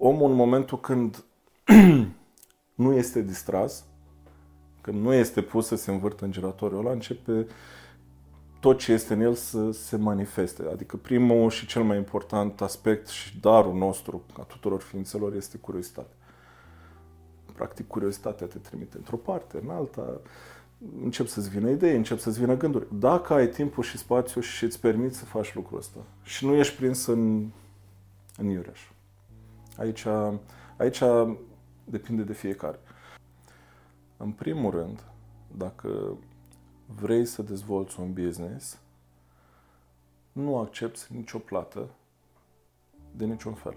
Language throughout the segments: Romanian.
Omul în momentul când nu este distras, când nu este pus să se învârtă în giratoriul ăla, începe tot ce este în el să se manifeste. Adică primul și cel mai important aspect și darul nostru a tuturor ființelor este curiozitatea. Practic curiozitatea te trimite într-o parte, în alta, încep să-ți vină idei, încep să-ți vină gânduri. Dacă ai timpul și spațiu și îți permiți să faci lucrul ăsta și nu ești prins în iureș. Aici depinde de fiecare. În primul rând, dacă vrei să dezvolți un business, nu accepți nicio plată de niciun fel.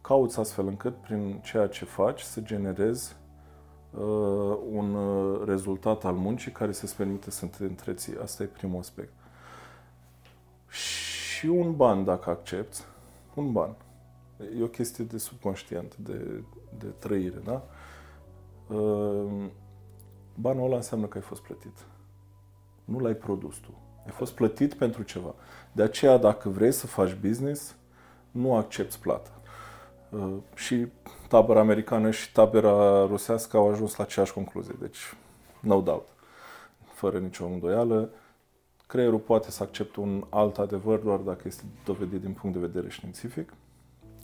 Cauți astfel încât prin ceea ce faci să generezi un rezultat al muncii care să-ți permite să te întreții. Asta e primul aspect. Și un ban, dacă accepți, un ban. E o chestie de subconștient, de trăire, da? Banul ăla înseamnă că ai fost plătit. Nu l-ai produs tu. Ai fost plătit pentru ceva. De aceea, dacă vrei să faci business, nu accepți plata. Și tabăra americană și tabăra rusească au ajuns la aceeași concluzie. Deci, no doubt. Fără nicio îndoială, creierul poate să accepte un alt adevăr doar dacă este dovedit din punct de vedere științific.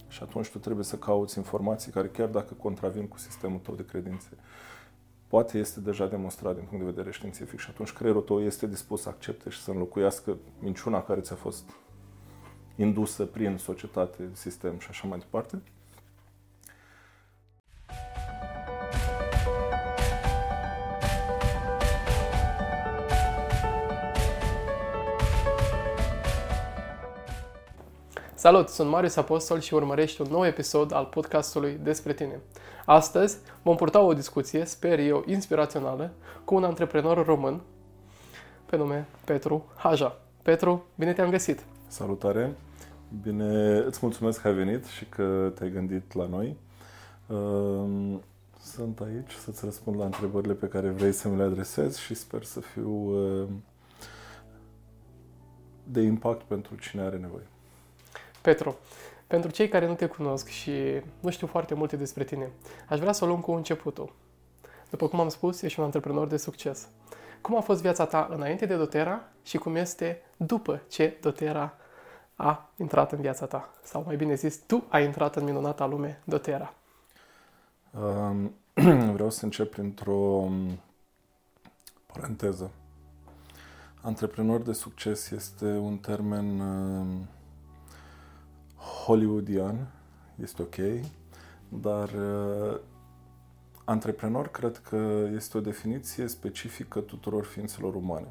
Și atunci tu trebuie să cauți informații care, chiar dacă contravin cu sistemul tău de credințe, poate este deja demonstrat din punct de vedere științific și atunci creierul tău este dispus să accepte și să înlocuiască minciuna care ți-a fost indusă prin societate, sistem și așa mai departe. Salut! Sunt Marius Apostol și urmărești un nou episod al podcastului Despre Tine. Astăzi vom purta o discuție, sper eu, inspirațională cu un antreprenor român pe nume Petru Haja. Petru, bine te-am găsit! Salutare! Bine, îți mulțumesc că ai venit și că te-ai gândit la noi. Sunt aici să-ți răspund la întrebările pe care vrei să mi le adresezi și sper să fiu de impact pentru cine are nevoie. Petru, pentru cei care nu te cunosc și nu știu foarte multe despre tine, aș vrea să o luăm cu începutul. După cum am spus, ești un antreprenor de succes. Cum a fost viața ta înainte de doTERRA și cum este după ce doTERRA a intrat în viața ta? Sau mai bine zis, tu ai intrat în minunata lume doTERRA. Vreau să încep printr-o paranteză. Antreprenor de succes este un termen hollywoodian, este ok, dar antreprenor cred că este o definiție specifică tuturor ființelor umane.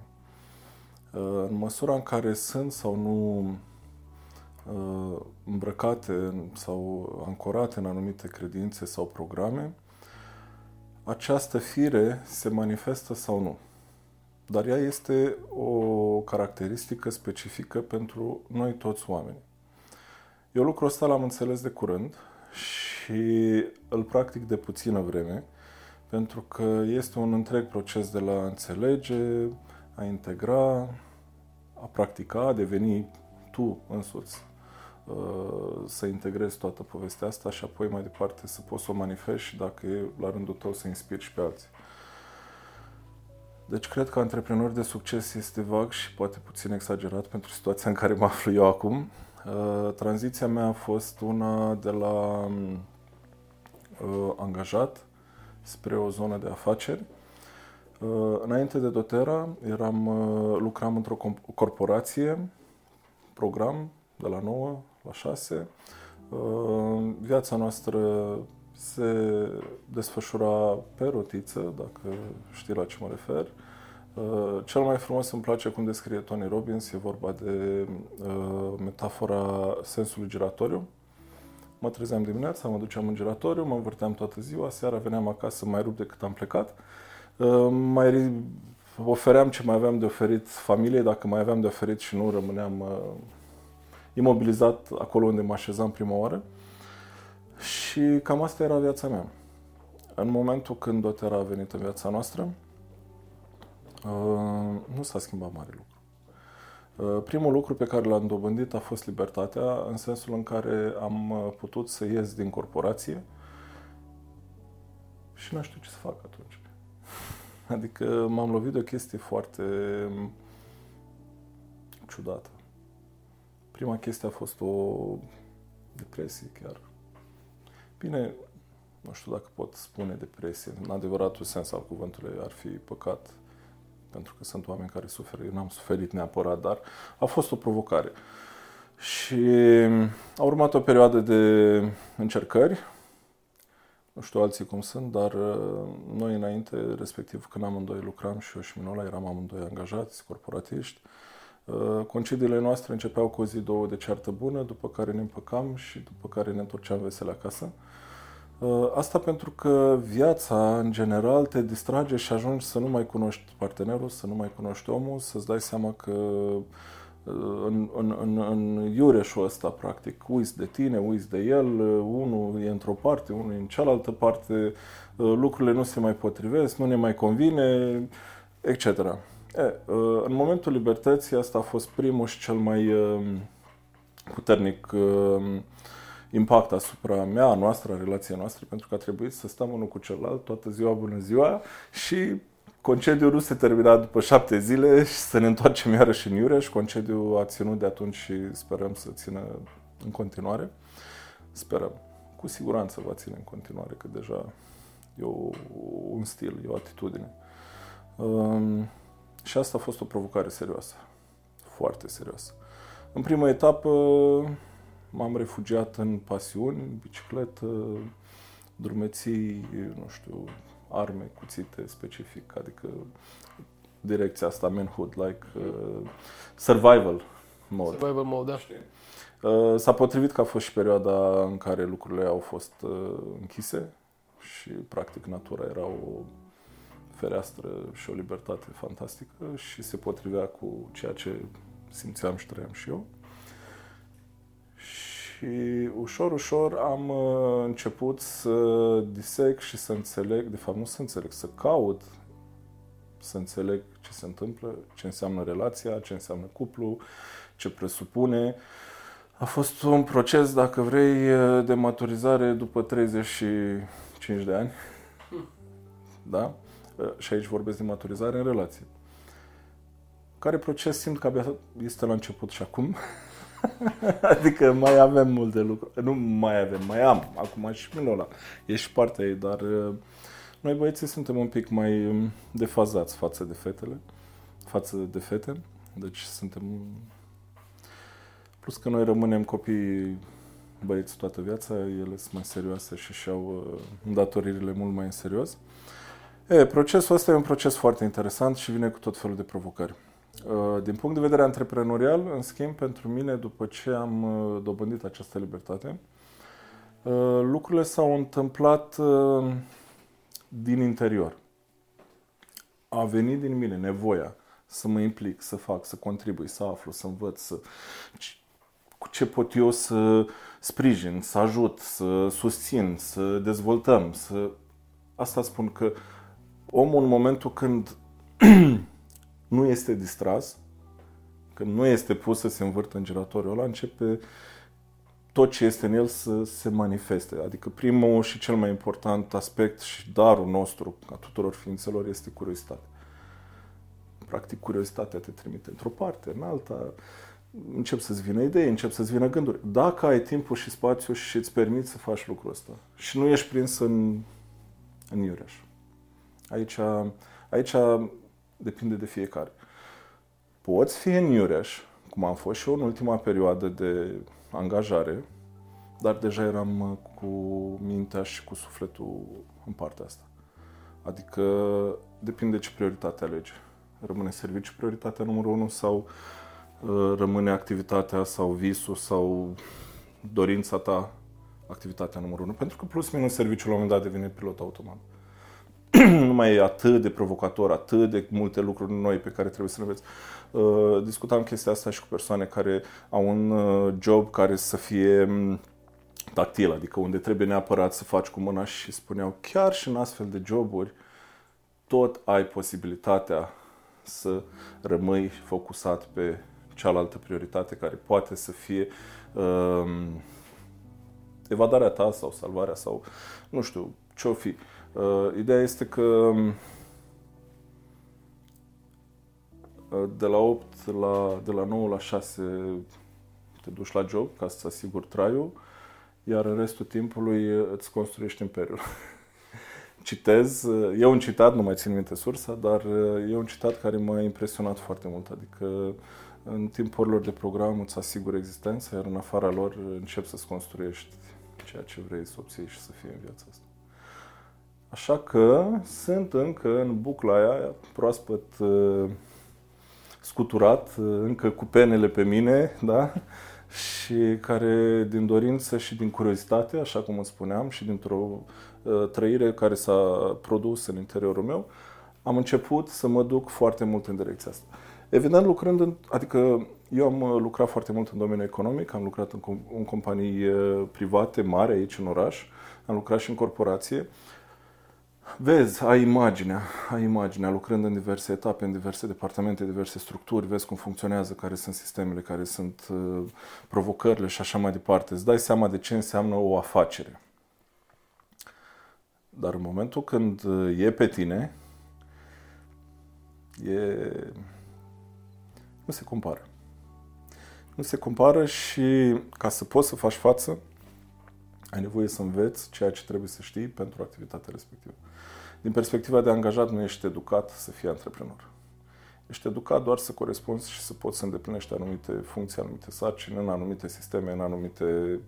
În măsura în care sunt sau nu îmbrăcate sau ancorate în anumite credințe sau programe, această fire se manifestă sau nu. Dar ea este o caracteristică specifică pentru noi toți oamenii. Eu lucrul ăsta l-am înțeles de curând și îl practic de puțină vreme, pentru că este un întreg proces de la înțelege, a integra, a practica, a deveni tu însuți, să integrezi toată povestea asta și apoi mai departe să poți să o manifesti și dacă e la rândul tău să inspiri și pe alții. Deci cred că antreprenor de succes este vag și poate puțin exagerat pentru situația în care mă aflu eu acum. Tranziția mea a fost una de la angajat spre o zonă de afaceri. Înainte de doTERRA lucram într-o corporație, program de la 9 la 6. Viața noastră se desfășura pe rotiță, dacă știi la ce mă refer. Cel mai frumos îmi place cum descrie Tony Robbins, e vorba de metafora sensului giratoriu. Mă trezeam dimineața, mă duceam în giratoriu, mă învârteam toată ziua, seara veneam acasă mai rupt decât am plecat. Mai ofeream ce mai aveam de oferit familiei, dacă mai aveam de oferit și nu rămâneam imobilizat acolo unde mă așezam prima oară. Și cam asta era viața mea. În momentul când doTERRA a venit în viața noastră, nu s-a schimbat mare lucru. Primul lucru pe care l-am dobândit a fost libertatea, în sensul în care am putut să ies din corporație și nu știu ce să fac atunci. Adică m-am lovit de o chestie foarte ciudată. Prima chestie a fost o depresie chiar. Bine, nu știu dacă pot spune depresie. În adevăratul sens al cuvântului ar fi păcat, pentru că sunt oameni care suferă. Eu n-am suferit neapărat, dar a fost o provocare. Și a urmat o perioadă de încercări. Nu știu alții cum sunt, dar noi înainte, respectiv când amândoi lucram și eu și Minola, eram amândoi angajați, corporatiști, concediile noastre începeau cu o zi, două de ceartă bună, după care ne împăcam și după care ne întorceam veseli acasă. Asta pentru că viața, în general, te distrage și ajungi să nu mai cunoști partenerul, să nu mai cunoști omul, să-ți dai seama că în iureșul ăsta, practic, uiți de tine, uiți de el, unul e într-o parte, unul e în cealaltă parte, lucrurile nu se mai potrivesc, nu ne mai convine, etc. În momentul libertății, asta a fost primul și cel mai puternic impact asupra mea, a noastră, a relației noastre, pentru că a trebuit să stăm unul cu celălalt toată ziua, bună ziua, și concediul nu se termina după 7 zile și să ne întoarcem iarăși în Iureș. Concediul a ținut de atunci și sperăm să țină în continuare. Sperăm. Cu siguranță va ține în continuare, că deja e un stil, e o atitudine. Și asta a fost o provocare serioasă. Foarte serioasă. În prima etapă m-am refugiat în pasiuni, bicicletă, drumeții, nu știu, arme, cuțite, specific, adică direcția asta, manhood, like survival mode. Survival mode, da. S-a potrivit că a fost și perioada în care lucrurile au fost închise și practic natura era o fereastră și o libertate fantastică și se potrivea cu ceea ce simțeam și trăiam și eu. Și ușor, ușor am început să disec și să înțeleg, de fapt nu să înțeleg, să caut, să înțeleg ce se întâmplă, ce înseamnă relația, ce înseamnă cuplu, ce presupune. A fost un proces, dacă vrei, de maturizare după 35 de ani. Da? Și aici vorbesc de maturizare în relație. Care proces simt că abia este la început și acum. Adică mai avem mult de lucru. Nu mai avem, mai am. Acum și Minola. E și partea ei, dar noi băieții suntem un pic mai defazați față de fete. Deci suntem... Plus că noi rămânem copii băieți toată viața, ele sunt mai serioase și și-au îndatoririle mult mai în serios. Procesul ăsta e un proces foarte interesant și vine cu tot felul de provocări. Din punct de vedere antreprenorial, în schimb, pentru mine, după ce am dobândit această libertate, lucrurile s-au întâmplat din interior. A venit din mine nevoia să mă implic, să fac, să contribui, să aflu, să învăț, cu ce pot eu să sprijin, să ajut, să susțin, să dezvoltăm. Asta spun că omul în momentul când nu este distras, când nu este pus să se învârtă în giratoriul ăla, începe tot ce este în el să se manifeste. Adică primul și cel mai important aspect și darul nostru a tuturor ființelor este curiozitatea. Practic curiozitatea te trimite într-o parte, în alta, încep să-ți vină idei, încep să-ți vină gânduri. Dacă ai timpul și spațiu și îți permiți să faci lucrul ăsta și nu ești prins în iureș. Aici depinde de fiecare. Poți fi în Iureș, cum am fost și eu în ultima perioadă de angajare, dar deja eram cu mintea și cu sufletul în partea asta. Adică depinde ce prioritate alegi. Rămâne serviciu prioritatea numărul 1 sau rămâne activitatea sau visul sau dorința ta activitatea numărul 1? Pentru că plus minus serviciul la un moment dat devine pilot automat. Nu mai e atât de provocator, atât de multe lucruri noi pe care trebuie să le vezi. Discutam chestia asta și cu persoane care au un job care să fie tactil, adică unde trebuie neapărat să faci cu mâna, și spuneau chiar și în astfel de joburi tot ai posibilitatea să rămâi focusat pe cealaltă prioritate care poate să fie evadarea ta sau salvarea sau nu știu ce-o fi. Ideea este că de la 9 la 6 te duci la job ca să-ți asiguri traiul, iar în restul timpului îți construiești imperiul. Citez, e un citat, nu mai țin minte sursa, dar e un citat care m-a impresionat foarte mult. Adică în timpul lor de program îți asiguri existența, iar în afara lor începi să-ți construiești ceea ce vrei să obții și să fii în viața asta. Așa că sunt încă în bucla aia, proaspăt scuturat, încă cu penele pe mine, da? Și care din dorință și din curiozitate, așa cum îți spuneam, și dintr-o trăire care s-a produs în interiorul meu, am început să mă duc foarte mult în direcția asta. Evident, adică eu am lucrat foarte mult în domeniul economic, am lucrat în companii private mari aici în oraș, am lucrat și în corporație. Vezi, ai imaginea, lucrând în diverse etape, în diverse departamente, diverse structuri, vezi cum funcționează, care sunt sistemele, care sunt provocările și așa mai departe. Îți dai seama de ce înseamnă o afacere. Dar în momentul când e pe tine, nu se compară. Nu se compară și ca să poți să faci față, ai nevoie să înveți ceea ce trebuie să știi pentru activitatea respectivă. Din perspectiva de angajat, nu ești educat să fii antreprenor. Ești educat doar să corespunzi și să poți să îndeplinești anumite funcții, anumite sarcini, în anumite sisteme, în anumite...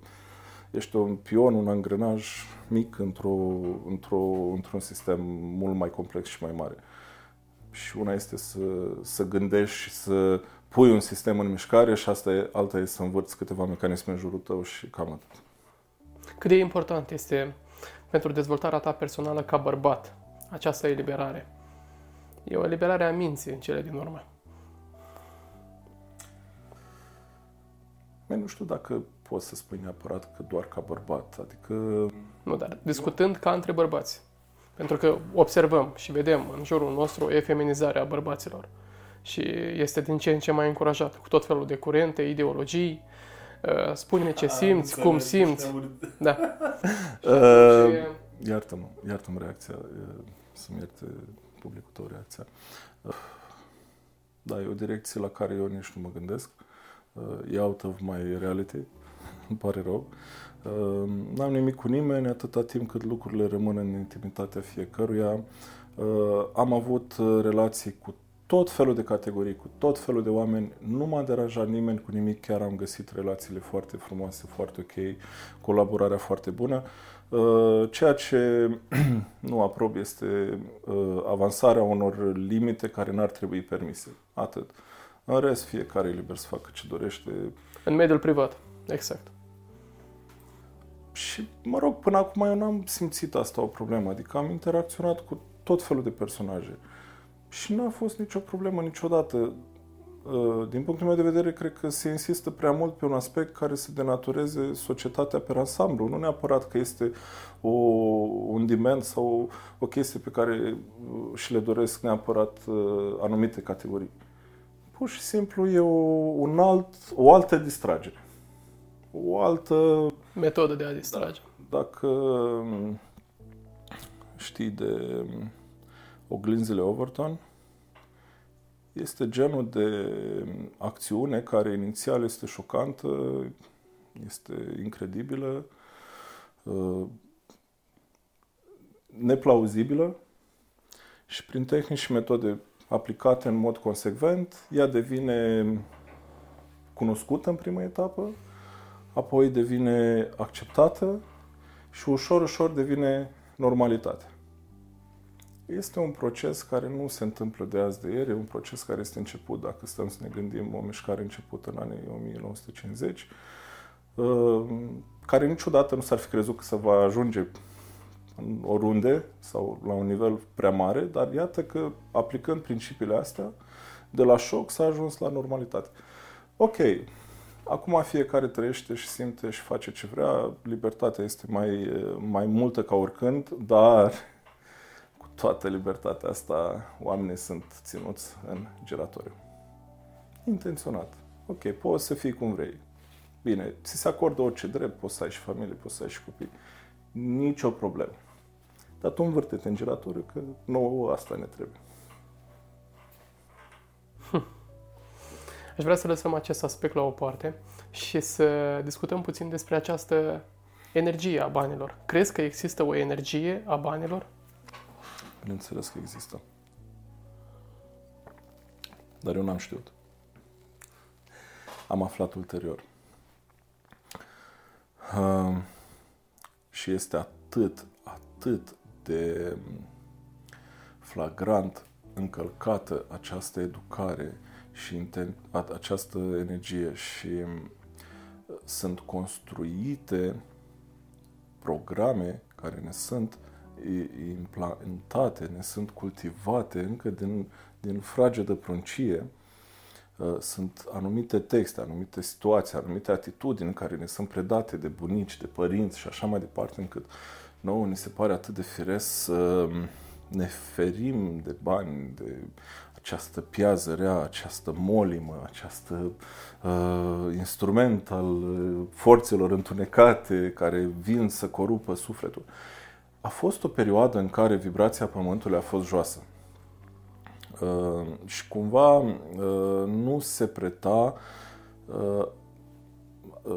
Ești un pion, un angrenaj mic într-un sistem mult mai complex și mai mare. Și una este să gândești și să pui un sistem în mișcare și alta e să învârți câteva mecanisme în jurul tău și cam atât. Cât de important este pentru dezvoltarea ta personală ca bărbat această eliberare? E o eliberare a minții în cele din urmă. Nu știu dacă pot să spui neapărat că doar ca bărbat, adică... Nu, dar discutând ca între bărbați. Pentru că observăm și vedem în jurul nostru efeminizarea bărbaților. Și este din ce în ce mai încurajat cu tot felul de curente, ideologii. Spune ce simți, cum simți. Da. Iartă-mă reacția. Să-mi ierte publicul tău reacția. Da, e o direcție la care eu nici nu mă gândesc. E out of my reality. Îmi pare rău. N-am nimic cu nimeni atâta timp cât lucrurile rămân în intimitatea fiecăruia. Am avut relații cu tot felul de categorii, cu tot felul de oameni. Nu m-a deranjat nimeni cu nimic. Chiar am găsit relațiile foarte frumoase, foarte ok, colaborarea foarte bună. Ceea ce nu aprob este avansarea unor limite care n-ar trebui permise. Atât. În rest, fiecare e liber să facă ce dorește. În mediul privat, exact. Și, mă rog, până acum eu n-am simțit asta o problemă. Adică am interacționat cu tot felul de personaje. Și n-a fost nicio problemă niciodată. Din punctul meu de vedere, cred că se insistă prea mult pe un aspect care să denatureze societatea pe ansamblu. Nu neapărat că este un demand sau o chestie pe care și le doresc neapărat anumite categorii. Pur și simplu e o altă distragere. O altă... metodă de a distrage. Dacă știi de oglinzile Overton, este genul de acțiune care inițial este șocantă, este incredibilă, neplauzibilă și prin tehnici și metode aplicate în mod consecvent, ea devine cunoscută în prima etapă, apoi devine acceptată și ușor, ușor devine normalitate. Este un proces care nu se întâmplă de azi de ieri, e un proces care este început, dacă stăm să ne gândim, o mișcare începută în anii 1950, care niciodată nu s-ar fi crezut că se va ajunge oriunde sau la un nivel prea mare, dar iată că aplicând principiile astea, de la șoc s-a ajuns la normalitate. Ok, acum fiecare trăiește și simte și face ce vrea, libertatea este mai multă ca oricând, dar cu toată libertatea asta oamenii sunt ținuți în giratoriu. Intenționat. Ok, poți să fii cum vrei. Bine, ți se acordă orice drept, poți să ai și familie, poți să ai și copii. Nicio problemă. Dar tu învârte-te în giratoră, că nouă asta ne trebuie. Aș vrea să lăsăm acest aspect la o parte și să discutăm puțin despre această energie a banilor. Crezi că există o energie a banilor? Bineînțeles că există. Dar eu n-am știut. Am aflat ulterior. Și este atât de flagrant încălcată această educare și această energie și sunt construite programe care ne sunt implantate, ne sunt cultivate încă din fragedă pruncie. Sunt anumite texte, anumite situații, anumite atitudini care ne sunt predate de bunici, de părinți și așa mai departe, încât nouă ne se pare atât de firesc să ne ferim de bani, de această piază rea, această molimă, această instrument al forțelor întunecate care vin să corupă sufletul. A fost o perioadă în care vibrația Pământului a fost joasă. Și cumva nu se preta,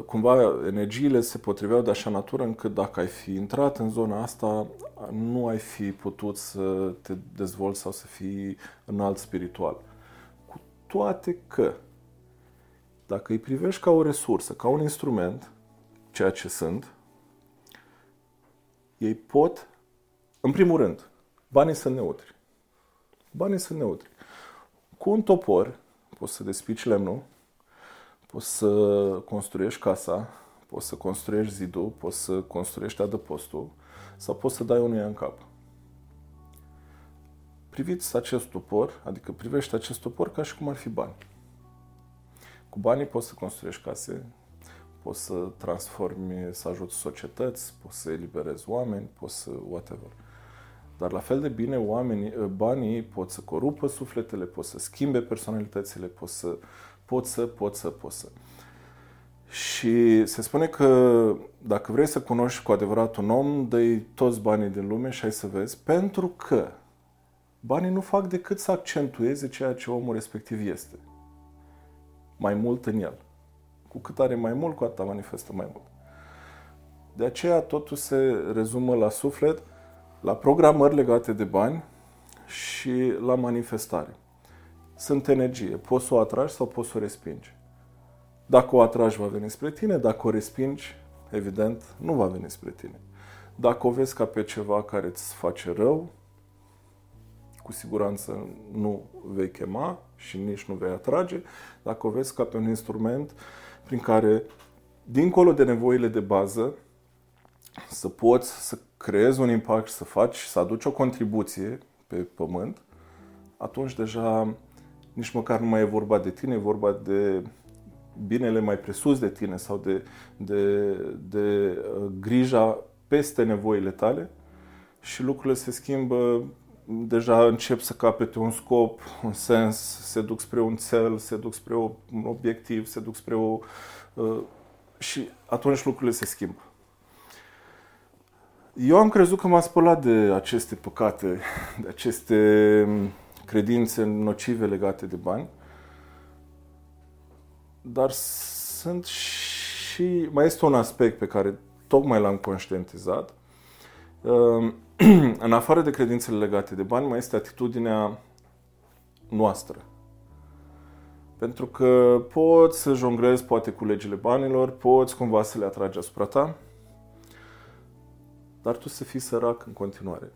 cumva energiile se potriveau de așa natură încât dacă ai fi intrat în zona asta, nu ai fi putut să te dezvolți sau să fii înalt spiritual. Cu toate că, dacă îi privești ca o resursă, ca un instrument, ceea ce sunt, ei pot, în primul rând, banii sunt neutri. Banii sunt neutri. Cu un topor poți să despici lemnul, poți să construiești casa, poți să construiești zidul, poți să construiești adăpostul sau poți să dai unuia în cap. Priviți acest topor, adică privești acest topor ca și cum ar fi bani. Cu banii poți să construiești case, poți să transformi, să ajuți societăți, poți să eliberezi oameni, poți să whatever. Dar la fel de bine banii pot să corupă sufletele, pot să schimbe personalitățile, pot să. Și se spune că dacă vrei să cunoști cu adevărat un om, dă-i toți banii din lume și hai să vezi, pentru că banii nu fac decât să accentueze ceea ce omul respectiv este. Mai mult în el. Cu cât are mai mult, cu atât manifestă mai mult. De aceea totul se rezumă la suflet, la programări legate de bani și la manifestare. Sunt energie. Poți să o atragi sau poți să o respingi. Dacă o atragi, va veni spre tine. Dacă o respingi, evident, nu va veni spre tine. Dacă o vezi ca pe ceva care îți face rău, cu siguranță nu vei chema și nici nu vei atrage. Dacă o vezi ca pe un instrument prin care, dincolo de nevoile de bază, să poți să creezi un impact, să faci, să aduci o contribuție pe pământ, atunci deja nici măcar nu mai e vorba de tine, e vorba de binele mai presus de tine sau de grija peste nevoile tale și lucrurile se schimbă, deja încep să capete un scop, un sens, se duc spre un țel, se duc spre un obiectiv, se duc spre o... și atunci lucrurile se schimbă. Eu am crezut că m-a spălat de aceste păcate, de aceste credințe nocive legate de bani, dar sunt și... mai este un aspect pe care tocmai l-am conștientizat. În afară de credințele legate de bani, mai este atitudinea noastră. Pentru că poți să jonglezi poate cu legile banilor, poți cumva să le atragi asupra ta, dar tu să fii sărac în continuare.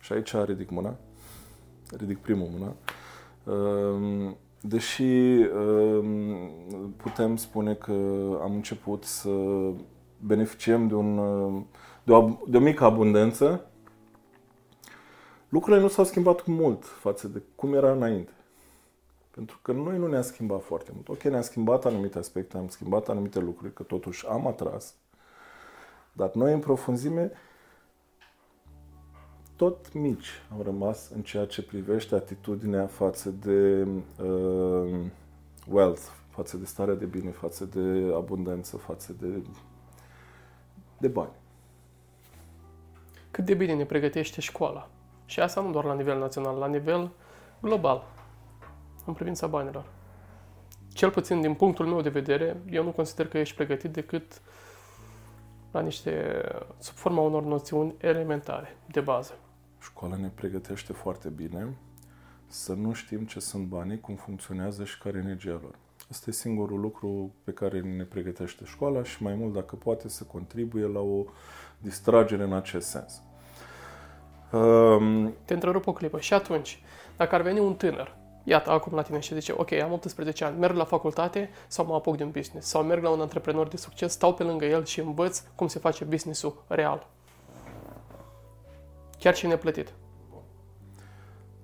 Și aici ridic mâna, ridic primul mâna, deși putem spune că am început să beneficiem de o mică abundență, lucrurile nu s-au schimbat mult față de cum era înainte. Pentru că noi nu ne-a schimbat foarte mult. Ok, ne-a schimbat anumite aspecte, am schimbat anumite lucruri, că totuși am atras. Dar noi, în profunzime, tot mici am rămas în ceea ce privește atitudinea față de wealth, față de starea de bine, față de abundență, față de bani. Cât de bine ne pregătește școala? Și asta nu doar la nivel național, la nivel global, în privința banilor. Cel puțin din punctul meu de vedere, eu nu consider că ești pregătit decât la sub forma unor noțiuni elementare, de bază. Școala ne pregătește foarte bine să nu știm ce sunt banii, cum funcționează și care e energia lor. Asta e singurul lucru pe care ne pregătește școala și mai mult dacă poate să contribuie la o distragere în acest sens. Te întrerup o clipă. Și atunci, dacă ar veni un tânăr, iată, acum la tine și zice, ok, am 18 ani, merg la facultate sau mă apuc de un business, sau merg la un antreprenor de succes, stau pe lângă el și învăț cum se face business-ul real. Chiar și neplătit.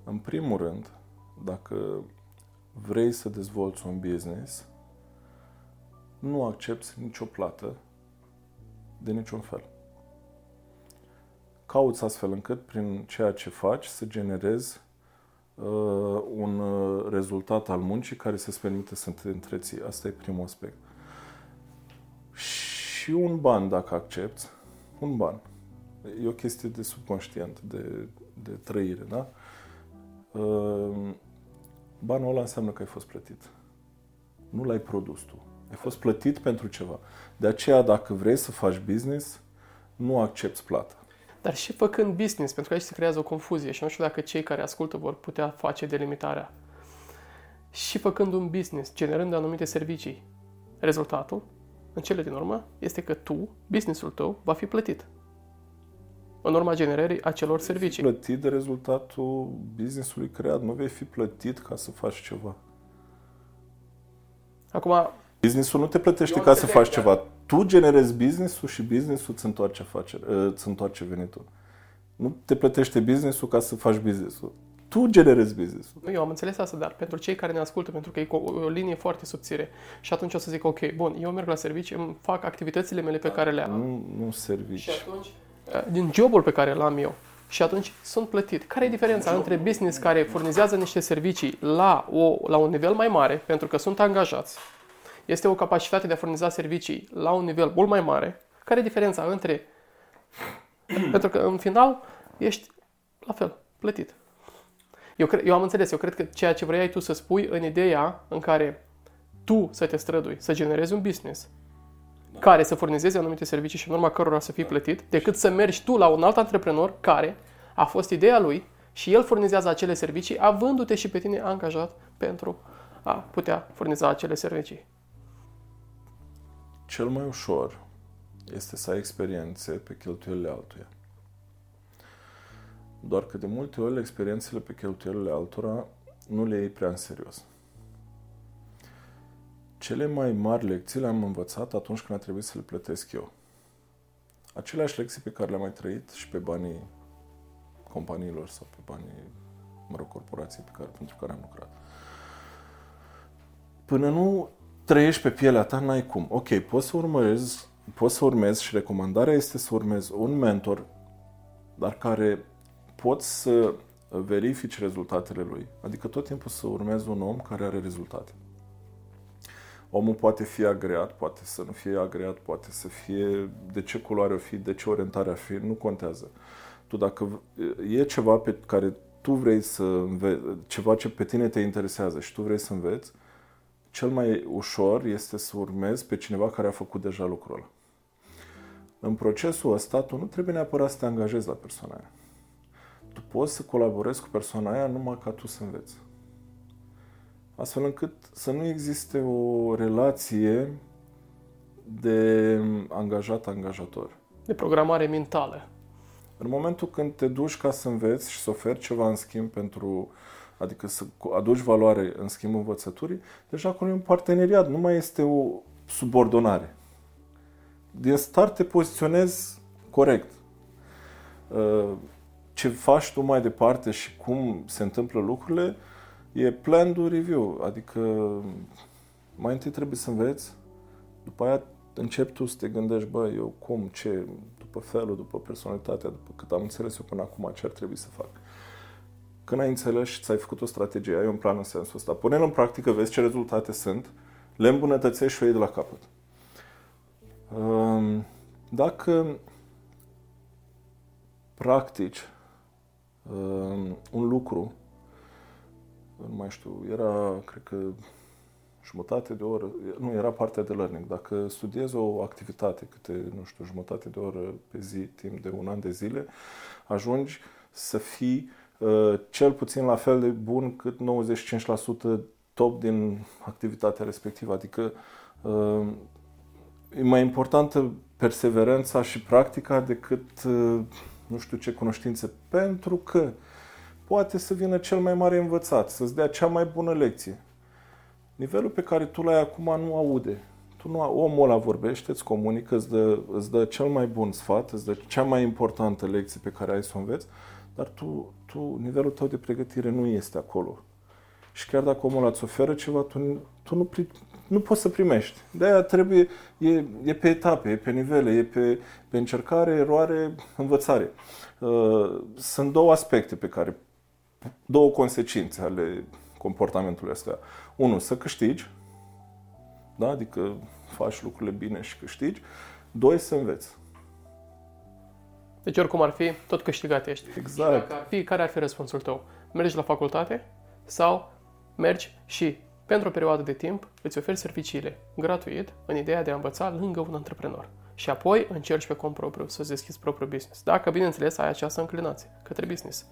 În primul rând, dacă vrei să dezvolți un business, nu accepți nicio plată de niciun fel. Cauți astfel încât, prin ceea ce faci, să generezi un rezultat al muncii care să-ți permite să te întreții. Asta e primul aspect. Și un ban, dacă accepți, un ban. E o chestie de subconștient, de trăire, da? Banul ăla înseamnă că ai fost plătit. Nu l-ai produs tu. Ai fost plătit pentru ceva. De aceea, dacă vrei să faci business, nu accepți plata. Dar și făcând business, pentru că aici se creează o confuzie și nu știu dacă cei care ascultă vor putea face delimitarea. Și făcând un business, generând anumite servicii, rezultatul, în cele din urmă, este că tu, business-ul tău, va fi plătit. În urma generării acelor servicii. Vei fi plătit de rezultatul business-ului creat, nu vei fi plătit ca să faci ceva. Acum, business-ul nu te plătește ca să faci ceva. Tu generezi business-ul și business-ul îți întoarce venitul. Nu te plătește business-ul ca să faci business-ul. Tu generezi business-ul. Eu am înțeles asta, dar pentru cei care ne ascultă, pentru că e o linie foarte subțire. Și atunci o să zic, ok, bun, eu merg la servicii, îmi fac activitățile mele pe care le am. Nu servici. Și atunci, din jobul pe care l-am eu. Și atunci sunt plătit. Care e diferența între business care furnizează niște servicii la un nivel mai mare, pentru că sunt angajați, este o capacitate de a furniza servicii la un nivel mult mai mare. Care e diferența între... Pentru că, în final, ești, la fel, plătit. Eu am înțeles, eu cred că ceea ce vrei tu să spui în ideea în care tu să te strădui, să generezi un business, da, care să furnizeze anumite servicii și în urma cărora să fii plătit, decât să mergi tu la un alt antreprenor care a fost ideea lui și el furnizează acele servicii, avându-te și pe tine angajat pentru a putea furniza acele servicii. Cel mai ușor este să ai experiențe pe cheltuielile altuia. Doar că de multe ori experiențele pe cheltuielile altora nu le iei prea în serios. Cele mai mari lecții le-am învățat atunci când a trebuit să le plătesc eu. Aceleași lecții pe care le-am mai trăit și pe banii companiilor sau pe banii, corporației pentru care am lucrat. Până nu trăiești pe pielea ta, n-ai cum. Ok, poți să urmezi și recomandarea este să urmezi un mentor, dar care poți să verifici rezultatele lui. Adică tot timpul să urmezi un om care are rezultate. Omul poate fi agreat, poate să nu fie agreat, poate să fie de ce culoare o fi, de ce orientare ar fi, nu contează. Tu dacă e ceva pe care tu vrei să înveți, ceva ce pe tine te interesează și tu vrei să înveți, cel mai ușor este să urmezi pe cineva care a făcut deja lucrul ăla. În procesul ăsta, tu nu trebuie neapărat să te angajezi la persoana aia. Tu poți să colaborezi cu persoana aia numai ca tu să înveți. Astfel încât să nu existe o relație de angajat-angajator. De programare mentală. În momentul când te duci ca să înveți și să oferi ceva în schimb pentru... Adică să aduci valoare în schimbul învățăturii, deja acolo e un parteneriat, nu mai este o subordonare. Din start te poziționezi corect. Ce faci tu mai departe și cum se întâmplă lucrurile e planned review. Adică mai întâi trebuie să înveți, după aia începi tu să te gândești, bă, eu cum, ce, după felul, după personalitatea, după cât am înțeles eu până acum ce ar trebui să fac. Când ai înțeles și ți-ai făcut o strategie, ai un plan în sensul ăsta, pune-l în practică, vezi ce rezultate sunt le îmbunătățești și o iei de la capăt. Dacă practici un lucru, nu mai știu, era, cred că, jumătate de oră, nu, era partea de learning. Dacă studiezi o activitate câte, nu știu, jumătate de oră pe zi, timp de un an de zile, ajungi să fii cel puțin la fel de bun cât 95% top din activitatea respectivă. Adică e mai importantă perseverența și practica decât nu știu ce cunoștințe, pentru că poate să vină cel mai mare învățat, să-ți dea cea mai bună lecție. Nivelul pe care tu l-ai acum nu aude. Omul ăla vorbește, îți comunică, îți dă cel mai bun sfat, îți dă cea mai importantă lecție pe care ai să o înveți, dar tu, nivelul tău de pregătire nu este acolo. Și chiar dacă omul ăla îți oferă ceva, tu nu poți să primești. De-aia trebuie, e pe etape, e pe nivele, e pe încercare, eroare, învățare. Sunt două aspecte pe care, două consecințe ale comportamentului ăsta. Unul, să câștigi, da? Adică faci lucrurile bine și câștigi. Doi, să înveți. Deci oricum ar fi, tot câștigat ești. Exact. Și dacă ar fi, care ar fi răspunsul tău? Mergi la facultate sau mergi și pentru o perioadă de timp îți oferi serviciile gratuit în ideea de a învăța lângă un antreprenor. Și apoi încerci pe cont propriu să-ți deschizi propriul business. Dacă, bineînțeles, ai această înclinație către business.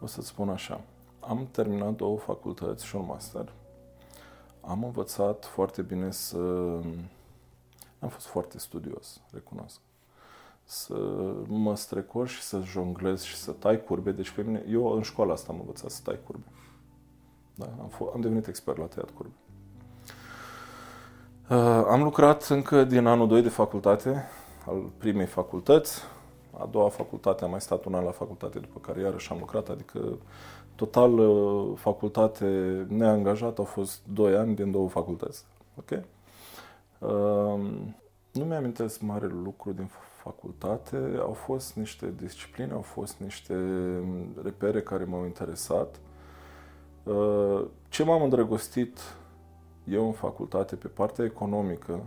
O să-ți spun așa. Am terminat două facultăți și un master. Am învățat foarte bine să... Am fost foarte studios, recunosc. Să mă strecor și să jonglez și să tai curbe. Deci pe mine... Eu în școala asta am învățat să tai curbe. Da, am devenit expert la tăiat curbe. Am lucrat încă din anul 2 de facultate, al primei facultăți. A doua facultate, am mai stat un an la facultate, după care iarăși am lucrat. Adică total facultate neangajată au fost 2 ani din două facultăți. Okay? Nu mi-amintesc mare lucru din facultate. Au fost niște discipline, au fost niște repere care m-au interesat. Ce m-am îndrăgostit eu în facultate pe partea economică,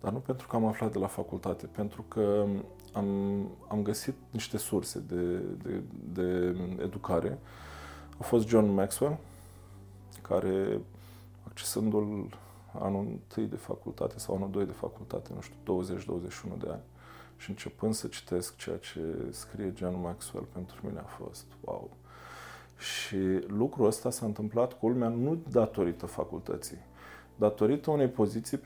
dar nu pentru că am aflat de la facultate, pentru că am găsit niște surse de educare. A fost John Maxwell, care, accesându-l anul 1 de facultate sau anul 2 de facultate, nu știu, 20-21 de ani, și începând să citesc ceea ce scrie John Maxwell, pentru mine a fost wow. Și lucrul ăsta s-a întâmplat, culmea, nu datorită facultății, datorită unei poziții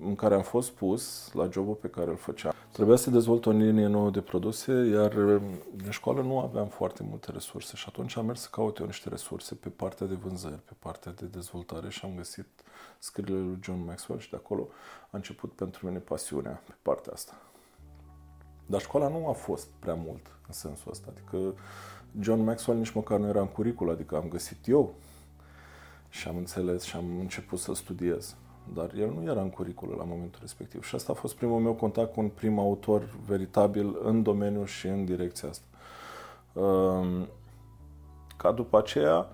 în care am fost pus la jobul pe care îl făceam. Trebuia să dezvolt o linie nouă de produse, iar în școală nu aveam foarte multe resurse și atunci am mers să caut eu niște resurse pe partea de vânzări, pe partea de dezvoltare și am găsit scrierile lui John Maxwell și de acolo a început pentru mine pasiunea pe partea asta. Dar școala nu a fost prea mult în sensul ăsta, adică John Maxwell nici măcar nu era în curicul, adică am găsit eu și am înțeles și am început să studiez. Dar el nu era în curicul la momentul respectiv și asta a fost primul meu contact cu un prim autor veritabil în domeniu și în direcția asta. Ca după aceea,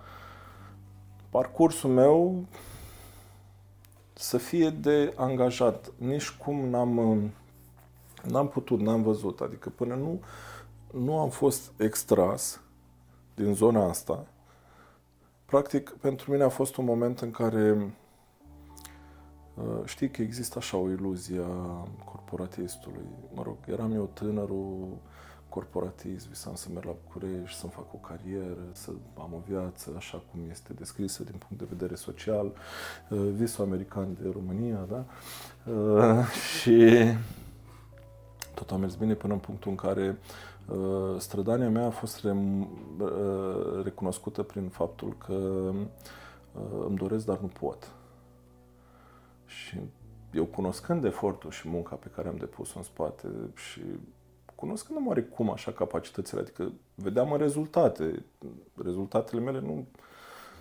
parcursul meu să fie de angajat. Nici cum n-am putut, n-am văzut, adică până nu am fost extras din zona asta. Practic, pentru mine a fost un moment în care știi că există așa o iluzie a corporatistului. Mă rog, eram eu tânărul corporatist, visam să merg la București, să-mi fac o carieră, să am o viață așa cum este descrisă din punct de vedere social, visul american de România, da? Și tot a mers bine până în punctul în care strădania mea a fost recunoscută prin faptul că îmi doresc, dar nu pot. Și eu, cunoscând efortul și munca pe care am depus-o în spate și cunoscând oarecum așa capacitățile, adică vedeam în rezultate. Rezultatele mele nu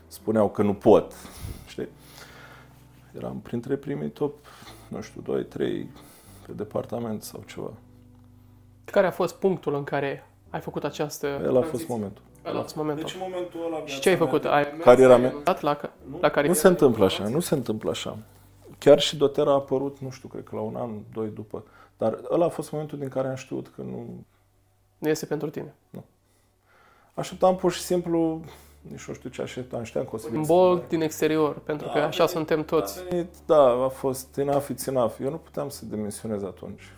spuneau că nu pot, știi? Eram printre primii top, nu știu, 2-3 pe departament sau ceva. Care a fost punctul în care ai făcut această tranziție? El a fost momentul. luați momentul. Deci în momentul ăla... Și ce ai făcut? Nu se întâmplă așa, nu se întâmplă așa. Chiar și doTERRA a apărut, nu știu, cred că la un an, doi după. Dar ăla a fost momentul din care am știut că nu... Nu este pentru tine. Nu. Așteptam pur și simplu... Nici nu știu ce așteptam, știam că o să... Un bol din exterior, pentru că așa suntem toți. Da, a fost enough, it's enough. Eu nu puteam să dimensionez atunci.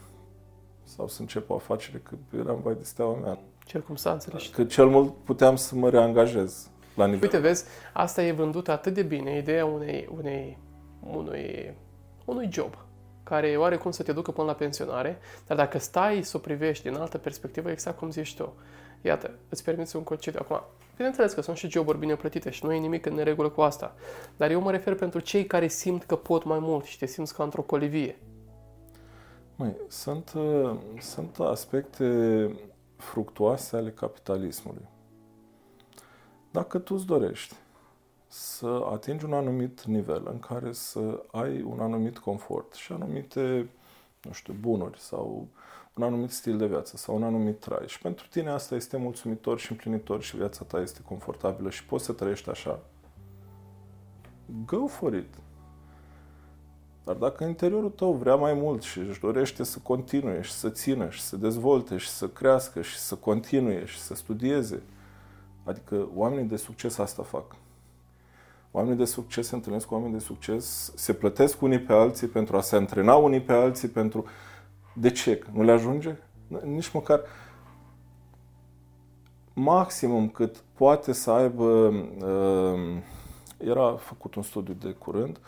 Sau să încep o afacere, că eram vai de steaua mea. Circumstanțele. Că cel mult puteam să mă reangajez la nivel. Uite, vezi, asta e vândut atât de bine, ideea unui job care oarecum să te ducă până la pensionare, dar dacă stai să o privești din altă perspectivă, exact cum zici tu. Iată, îți permiți un concediu. Acum, bineînțeles că sunt și joburi bine plătite și nu e nimic în neregulă cu asta. Dar eu mă refer pentru cei care simt că pot mai mult și te simți ca într-o colivie. Măi, sunt aspecte fructuoase ale capitalismului. Dacă tu îți dorești să atingi un anumit nivel în care să ai un anumit confort și anumite, nu știu, bunuri sau un anumit stil de viață sau un anumit trai. Și pentru tine asta este mulțumitor și împlinitor și viața ta este confortabilă și poți să trăiești așa. Go for it! Dar dacă interiorul tău vrea mai mult și își dorește să continue și să țină și să dezvolte și să crească și să continue și să studieze, adică oamenii de succes asta fac. Oamenii de succes se întâlnesc cu oameni de succes, se plătesc unii pe alții pentru a se antrena unii pe alții pentru... De ce? Nu le ajunge? Nici măcar... Maximum cât poate să aibă... Era făcut un studiu de curând.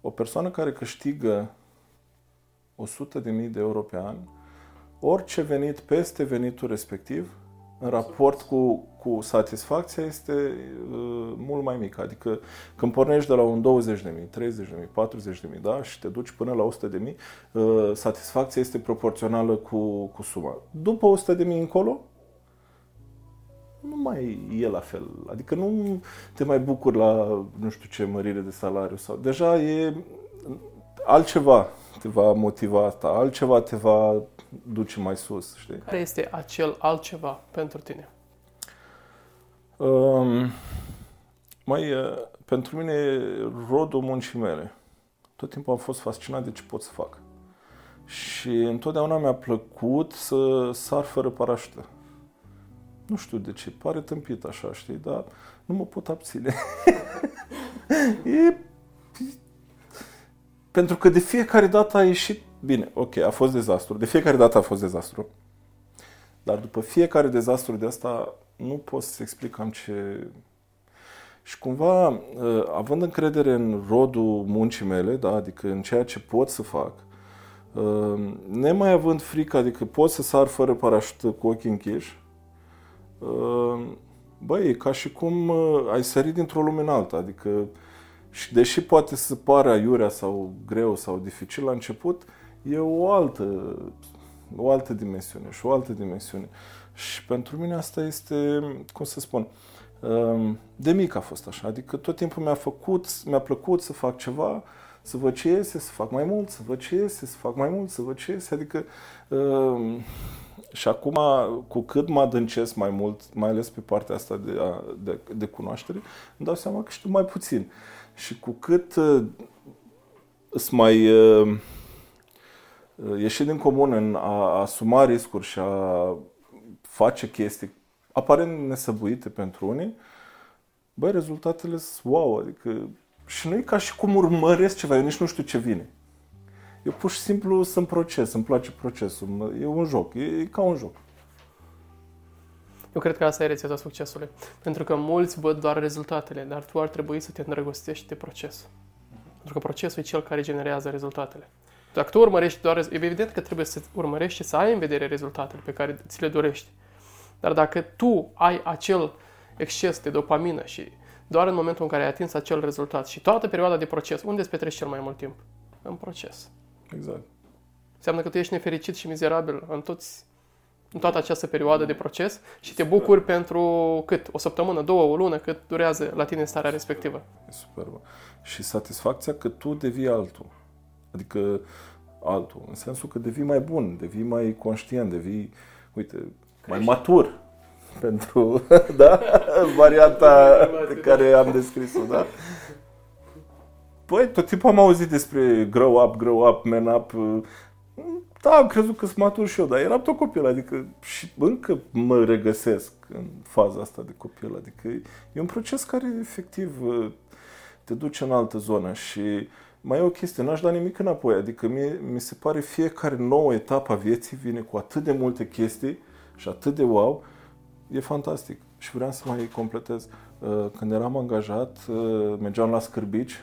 O persoană care câștigă 100.000 de euro pe an, orice venit peste venitul respectiv, în raport cu satisfacția, este mult mai mică. Adică când pornești de la un 20.000, 30.000, 40.000, da? Și te duci până la 100.000, satisfacția este proporțională cu suma. După 100.000 încolo, nu mai e la fel. Adică nu te mai bucuri la nu știu ce mărire de salariu sau deja e altceva te va motiva asta, altceva te va duce mai sus, știi? Care este acel altceva pentru tine? Pentru mine e rodul muncii mele. Tot timpul am fost fascinat de ce pot să fac. Și întotdeauna mi-a plăcut să sar fără parașută. Nu știu de ce, pare tâmpit așa, știi, dar nu mă pot abține. Pentru că de fiecare dată a ieșit bine, ok, a fost dezastru, de fiecare dată a fost dezastru. Dar după fiecare dezastru de asta nu pot să explic cam ce... Și cumva, având încredere în rodul muncii mele, da, adică în ceea ce pot să fac, nemai având frică, adică pot să sar fără parașută cu ochii închiși, băi, e ca și cum ai sărit dintr-o lume în alta, adică și deși poate să pară aiurea sau greu sau dificil la început, e o altă dimensiune și o altă dimensiune. Și pentru mine asta este, cum să spun, de mic a fost așa, adică tot timpul mi-a plăcut să fac ceva, să văd ce iese, să fac mai mult, să văd ce iese, să fac mai mult, să văd ce iese, adică... Și acum, cu cât mă adâncesc mai mult, mai ales pe partea asta de cunoaștere, îmi dau seama că știu mai puțin. Și cu cât îți mai ieși din comun în a asuma riscuri și a face chestii aparent nesăbuite pentru unii, băi, rezultatele sunt wow, adică și nu e ca și cum urmăresc ceva, eu nici nu știu ce vine. Eu pur și simplu sunt proces, îmi place procesul, e un joc, e ca un joc. Eu cred că asta e rețeta succesului, pentru că mulți văd doar rezultatele, dar tu ar trebui să te îndrăgostești de proces. Pentru că procesul e cel care generează rezultatele. Dacă tu urmărești doar, e evident că trebuie să urmărești și să ai în vedere rezultatele pe care ți le dorești. Dar dacă tu ai acel exces de dopamină și doar în momentul în care ai atins acel rezultat și toată perioada de proces, unde îți petrești cel mai mult timp? În proces. Exact. Înseamnă că tu ești nefericit și mizerabil în toată această perioadă de proces și te bucuri pentru cât? O săptămână, două, o lună, cât durează la tine starea respectivă. E superbă. Și satisfacția că tu devii altul. Adică altul. În sensul că devii mai bun, devii mai conștient, devii, uite, mai matur. pentru da? Varianta pe care am descris-o, da? Păi, tot timpul am auzit despre grow up, man up. Da, am crezut că sunt matur și eu, dar eram tot copil, adică și încă mă regăsesc în faza asta de copil, adică e un proces care efectiv te duce în altă zonă și mai e o chestie, n-aș da nimic înapoi, adică mi se pare fiecare nouă etapă a vieții vine cu atât de multe chestii și atât de wow, e fantastic. Și vreau să mai completez, când eram angajat, mergeam la scârbici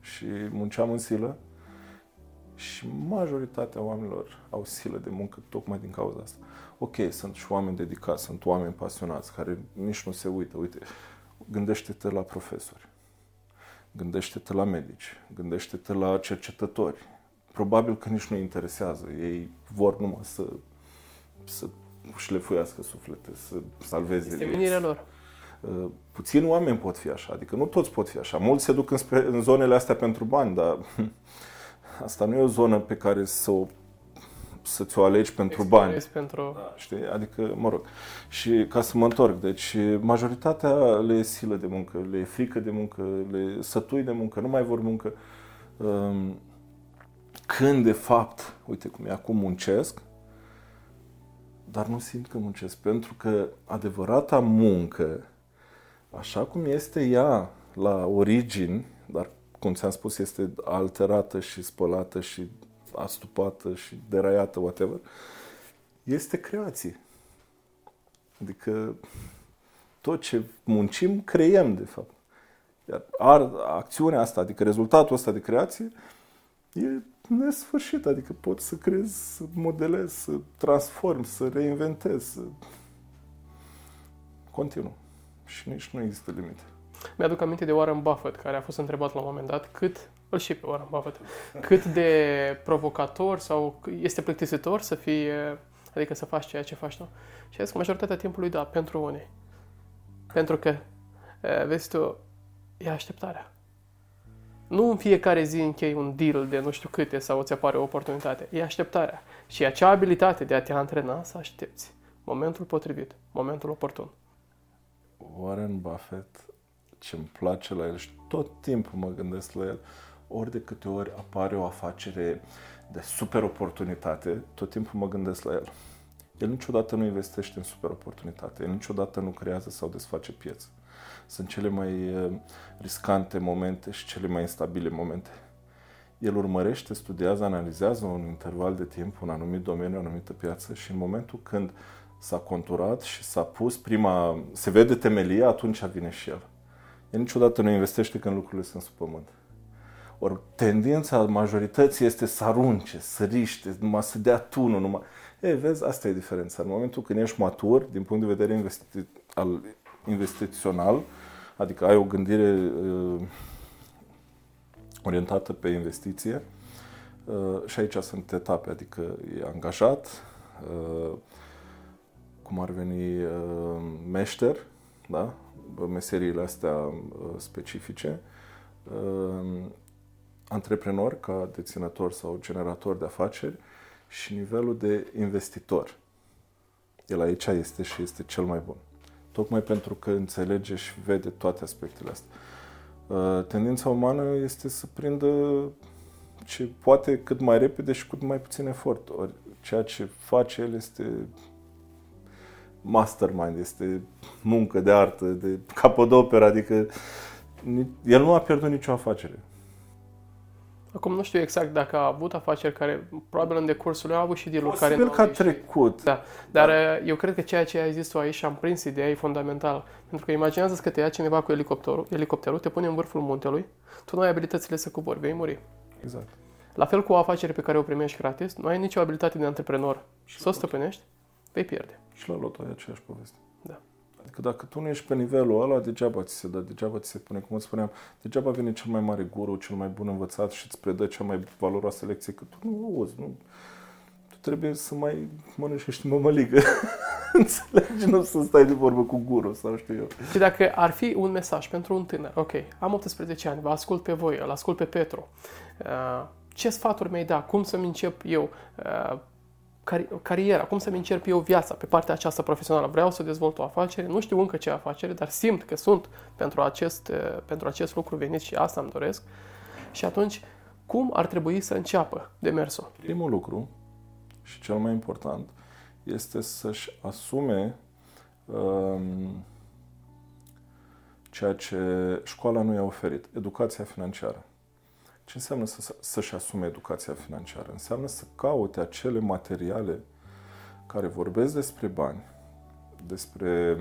și munceam în silă. Și majoritatea oamenilor au silă de muncă tocmai din cauza asta. Ok, sunt și oameni dedicați, sunt oameni pasionați care nici nu se uită. Uite, gândește-te la profesori, gândește-te la medici, gândește-te la cercetători. Probabil că nici nu-i interesează. Ei vor numai să șlefuiască suflete, să salveze vieți. Este menirea lor. Puțini oameni pot fi așa, adică nu toți pot fi așa. Mulți se duc în zonele astea pentru bani, dar... Asta nu e o zonă pe care să ți-o alegi pentru bani. Da, știi? Adică, mă rog. Și ca să mă întorc, deci majoritatea le e silă de muncă, le e frică de muncă, le e sătui de muncă, nu mai vor muncă. Când, de fapt, uite cum e, acum muncesc, dar nu simt că muncesc. Pentru că adevărata muncă, așa cum este ea la origini, dar cum ți-am spus, este alterată și spălată și astupată și deraiată, whatever, este creație. Adică tot ce muncim, creiem, de fapt. Iar acțiunea asta, adică rezultatul ăsta de creație, e nesfârșit. Adică pot să creez, să modelez, să transform, să reinventez, să... Continuu. Și nici nu există limite. Mi-aduc aminte de Warren Buffett, care a fost întrebat la un moment dat cât de provocator sau este plictisitor să fii, adică să faci ceea ce faci tu. Și a zis că majoritatea timpului, da, pentru unii. Pentru că, vezi tu, e așteptarea. Nu în fiecare zi închei un deal de nu știu câte sau îți apare o oportunitate. E așteptarea. Și acea abilitate de a te antrena să aștepți momentul potrivit, momentul oportun. Warren Buffett... ce-mi place la el și tot timpul mă gândesc la el, ori de câte ori apare o afacere de super oportunitate, tot timpul mă gândesc la el. El niciodată nu investește în super oportunitate, el niciodată nu creează sau desface piețe. Sunt cele mai riscante momente și cele mai instabile momente. El urmărește, studiază, analizează un interval de timp, un anumit domeniu, o anumită piață și în momentul când s-a conturat și s-a pus se vede temelia, atunci vine și el. El niciodată nu investește când lucrurile sunt sub pământ. Ori tendința majorității este să arunce, să riște, numai să dea tunul. Numai... Ei, vezi, asta e diferența. În momentul când ești matur, din punct de vedere investițional, adică ai o gândire orientată pe investiție, și aici sunt etape, adică e angajat, cum ar veni meșter, da? Meseriile astea specifice, antreprenor ca deținător sau generator de afaceri și nivelul de investitor. El aici este și este cel mai bun. Tocmai pentru că înțelege și vede toate aspectele astea. Tendința umană este să prindă ce poate cât mai repede și cât mai puțin efort. Ori ceea ce face el este... mastermind, este muncă de artă, de capodoperă, adică el nu a pierdut nicio afacere. Acum nu știu exact dacă a avut afaceri care, probabil în decursul lui, a avut și deal-uri care nu că a trecut. Da. Dar eu cred că ceea ce ai zis tu aici și am prins ideea e fundamental. Pentru că imaginează-ți că te ia cineva cu elicopterul, te pune în vârful muntelui, tu nu ai abilitățile să cobori, vei muri. Exact. La fel cu o afacere pe care o primești gratis, nu ai nicio abilitate de antreprenor să o stăpânești, vei pierde. Și la loto e aceeași poveste. Da. Adică dacă tu nu ești pe nivelul ăla, degeaba ți se dă, degeaba ți se pune, cum îți spuneam, degeaba vine cel mai mare guru, cel mai bun învățat și îți predă cea mai valoroasă lecție, că tu nu o auzi, nu. Tu trebuie să mai mănâncești mămăligă. Înțelegi? Nu să stai de vorbă cu guru sau știu eu. Și dacă ar fi un mesaj pentru un tânăr, ok, am 18 ani, vă ascult pe voi, îl ascult pe Petru, ce sfaturi mi-ai da? Cum să-mi încep eu cariera, cum să-mi încerc eu viața pe partea aceasta profesională. Vreau să dezvolt o afacere, nu știu încă ce afacere, dar simt că sunt pentru acest lucru venit și asta îmi doresc. Și atunci, cum ar trebui să înceapă demersul? Primul lucru și cel mai important este să-și asume ceea ce școala nu i-a oferit, educația financiară. Ce înseamnă să-și asume educația financiară? Înseamnă să caute acele materiale care vorbesc despre bani, despre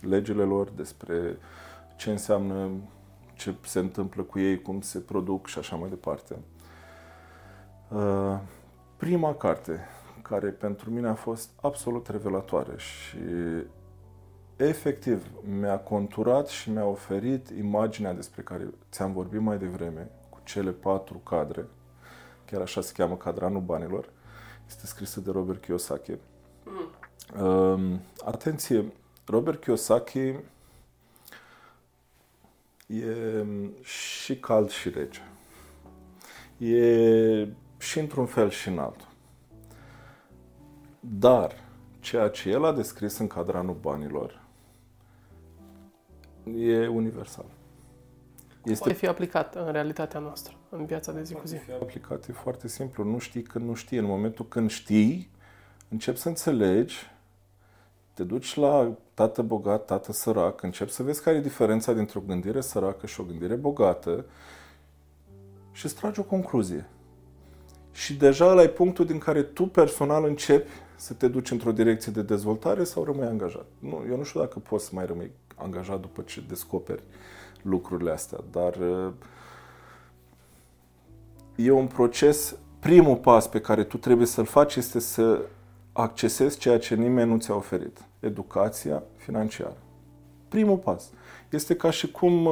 legile lor, despre ce înseamnă, ce se întâmplă cu ei, cum se produc și așa mai departe. Prima carte care pentru mine a fost absolut revelatoare și efectiv mi-a conturat și mi-a oferit imaginea despre care ți-am vorbit mai devreme, cu cele 4 cadre, chiar așa se cheamă Cadranul Banilor, este scrisă de Robert Kiyosaki. Atenție, Robert Kiyosaki e și cald și rece. E și într-un fel și în altul. Dar ceea ce el a descris în Cadranul Banilor e universal. Poate fi aplicat în realitatea noastră, în viața de zi cu zi. Poate fi aplicat, e foarte simplu. Nu știi când nu știi. În momentul când știi, începi să înțelegi, te duci la tată bogat, tată sărac, începi să vezi care e diferența dintre o gândire săracă și o gândire bogată și îți tragi o concluzie. Și deja ăla e punctul din care tu personal începi să te duci într-o direcție de dezvoltare sau rămâi angajat. Nu, eu nu știu dacă poți să mai rămâi angajat după ce descoperi lucrurile astea, dar e un proces. Primul pas pe care tu trebuie să-l faci este să accesezi ceea ce nimeni nu ți-a oferit. Educația financiară. Primul pas. Este ca și cum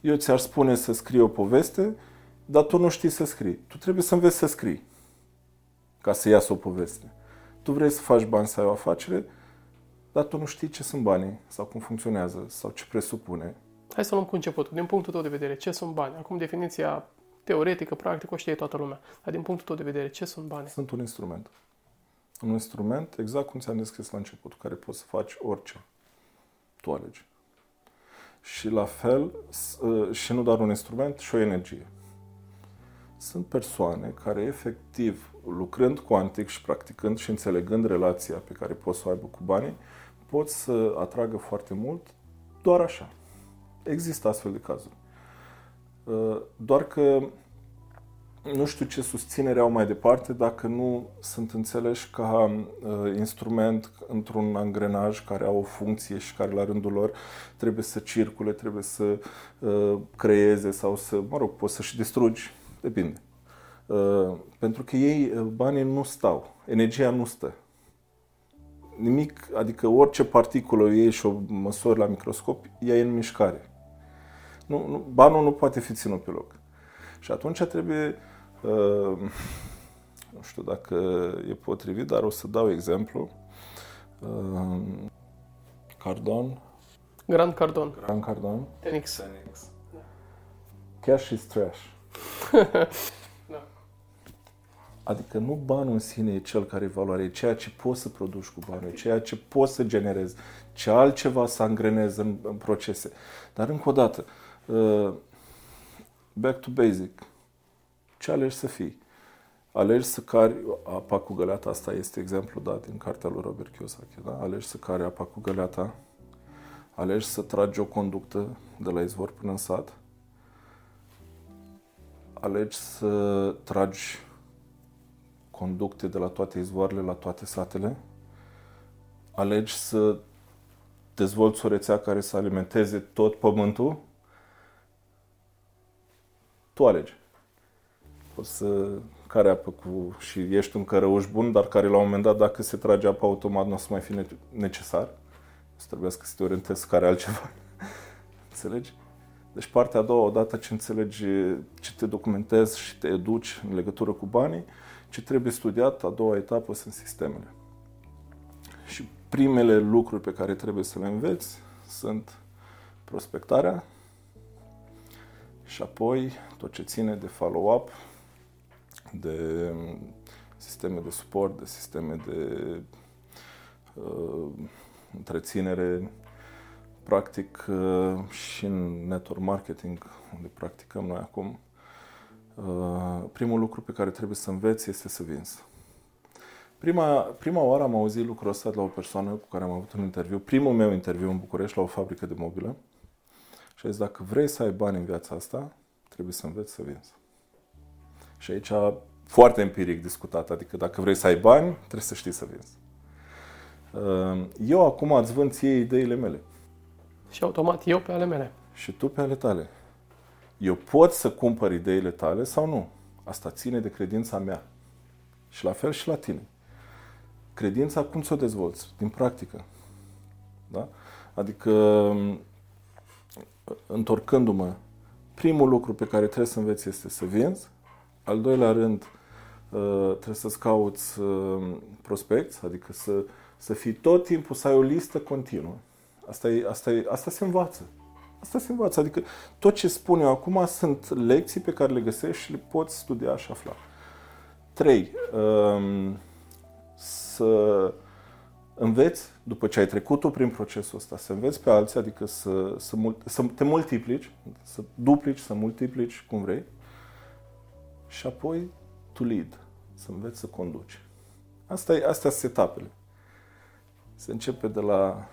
eu ți-ar spune să scrii o poveste, dar tu nu știi să scrii. Tu trebuie să înveți să scrii ca să iasă o poveste. Tu vrei să faci bani, să ai o afacere, dar tu nu știi ce sunt banii sau cum funcționează sau ce presupune. Hai să luăm cu începutul. Din punctul tău de vedere, ce sunt bani? Acum definiția teoretică, practică, o știe toată lumea. Dar din punctul tău de vedere, ce sunt bani? Sunt un instrument. Un instrument, exact cum ți-am descris la început, cu care poți să faci orice tu alegi. Și la fel, și nu doar un instrument, și o energie. Sunt persoane care efectiv, lucrând cuantic și practicând și înțelegând relația pe care pot să o aibă cu banii, pot să atragă foarte mult doar așa. Există astfel de cazuri. Doar că nu știu ce susținere au mai departe dacă nu sunt înțeleși ca instrument într-un angrenaj care au o funcție și care la rândul lor trebuie să circule, trebuie să creeze sau să, poți să și distrugi, depinde. Pentru că ei, banii nu stau, energia nu stă. Nimic, adică orice particulă ei și o măsori la microscop, ea e în mișcare. Nu, banul nu poate fi ținut pe loc. Și atunci trebuie, nu știu dacă e potrivit, dar o să dau exemplu. Cardone. Grant Cardone. Tenix. Da. Cash is trash. Da. Adică nu banul în sine e cel care e valoare, e ceea ce poți să produci cu banul, e ceea ce poți să generezi, ce altceva să angrenezi în procese. Dar încă o dată, back to basic. Ce alegi să fii? Alegi să cari apa cu găleata, asta este exemplu dat din cartea lui Robert Kiyosaki, da? Alegi să cari apa cu găleata, alegi să tragi o conductă de la izvor până în sat, alegi să tragi conducte de la toate izvoarele, la toate satele, alegi să dezvolți o rețea care să alimenteze tot pământul. Tu alegi. Poți să cari apă cu... și ești un cărăuș bun, dar care la un moment dat, dacă se trage apă automat, nu o să mai fi necesar. O să trebuiască să te orientezi să cari altceva. Înțelegi? Deci partea a doua, odată ce înțelegi, ce te documentezi și te educi în legătură cu banii, ce trebuie studiat, a doua etapă sunt sistemele. Și primele lucruri pe care trebuie să le înveți sunt prospectarea și apoi tot ce ține de follow-up, de sisteme de suport, de sisteme de întreținere, practic și în network marketing, unde practicăm noi acum, primul lucru pe care trebuie să înveți este să vinzi. Prima oară am auzit lucrul ăsta de la o persoană cu care am avut un interviu, primul meu interviu în București, la o fabrică de mobilă. Și a zis, dacă vrei să ai bani în viața asta, trebuie să înveți să vinzi. Și aici foarte empiric discutat, adică dacă vrei să ai bani, trebuie să știi să vinzi. Eu acum îți vând ție ideile mele. Și automat eu pe ale mele. Și tu pe ale tale. Eu pot să cumpăr ideile tale sau nu? Asta ține de credința mea. Și la fel și la tine. Credința, cum să o dezvolți? Din practică. Da? Adică, întorcându-mă, primul lucru pe care trebuie să înveți este să vinzi. Al doilea rând, trebuie să-ți cauți prospecți, adică să fii tot timpul, să ai o listă continuă. Asta se învață. Asta se învață. Adică tot ce spun eu acum sunt lecții pe care le găsești și le poți studia și afla. 3. Să înveți, după ce ai trecut-o prin procesul ăsta, să înveți pe alții, adică să te multiplici, să duplici, să multiplici cum vrei. Și apoi to lead, să înveți să conduci. Astea sunt etapele. Se începe de la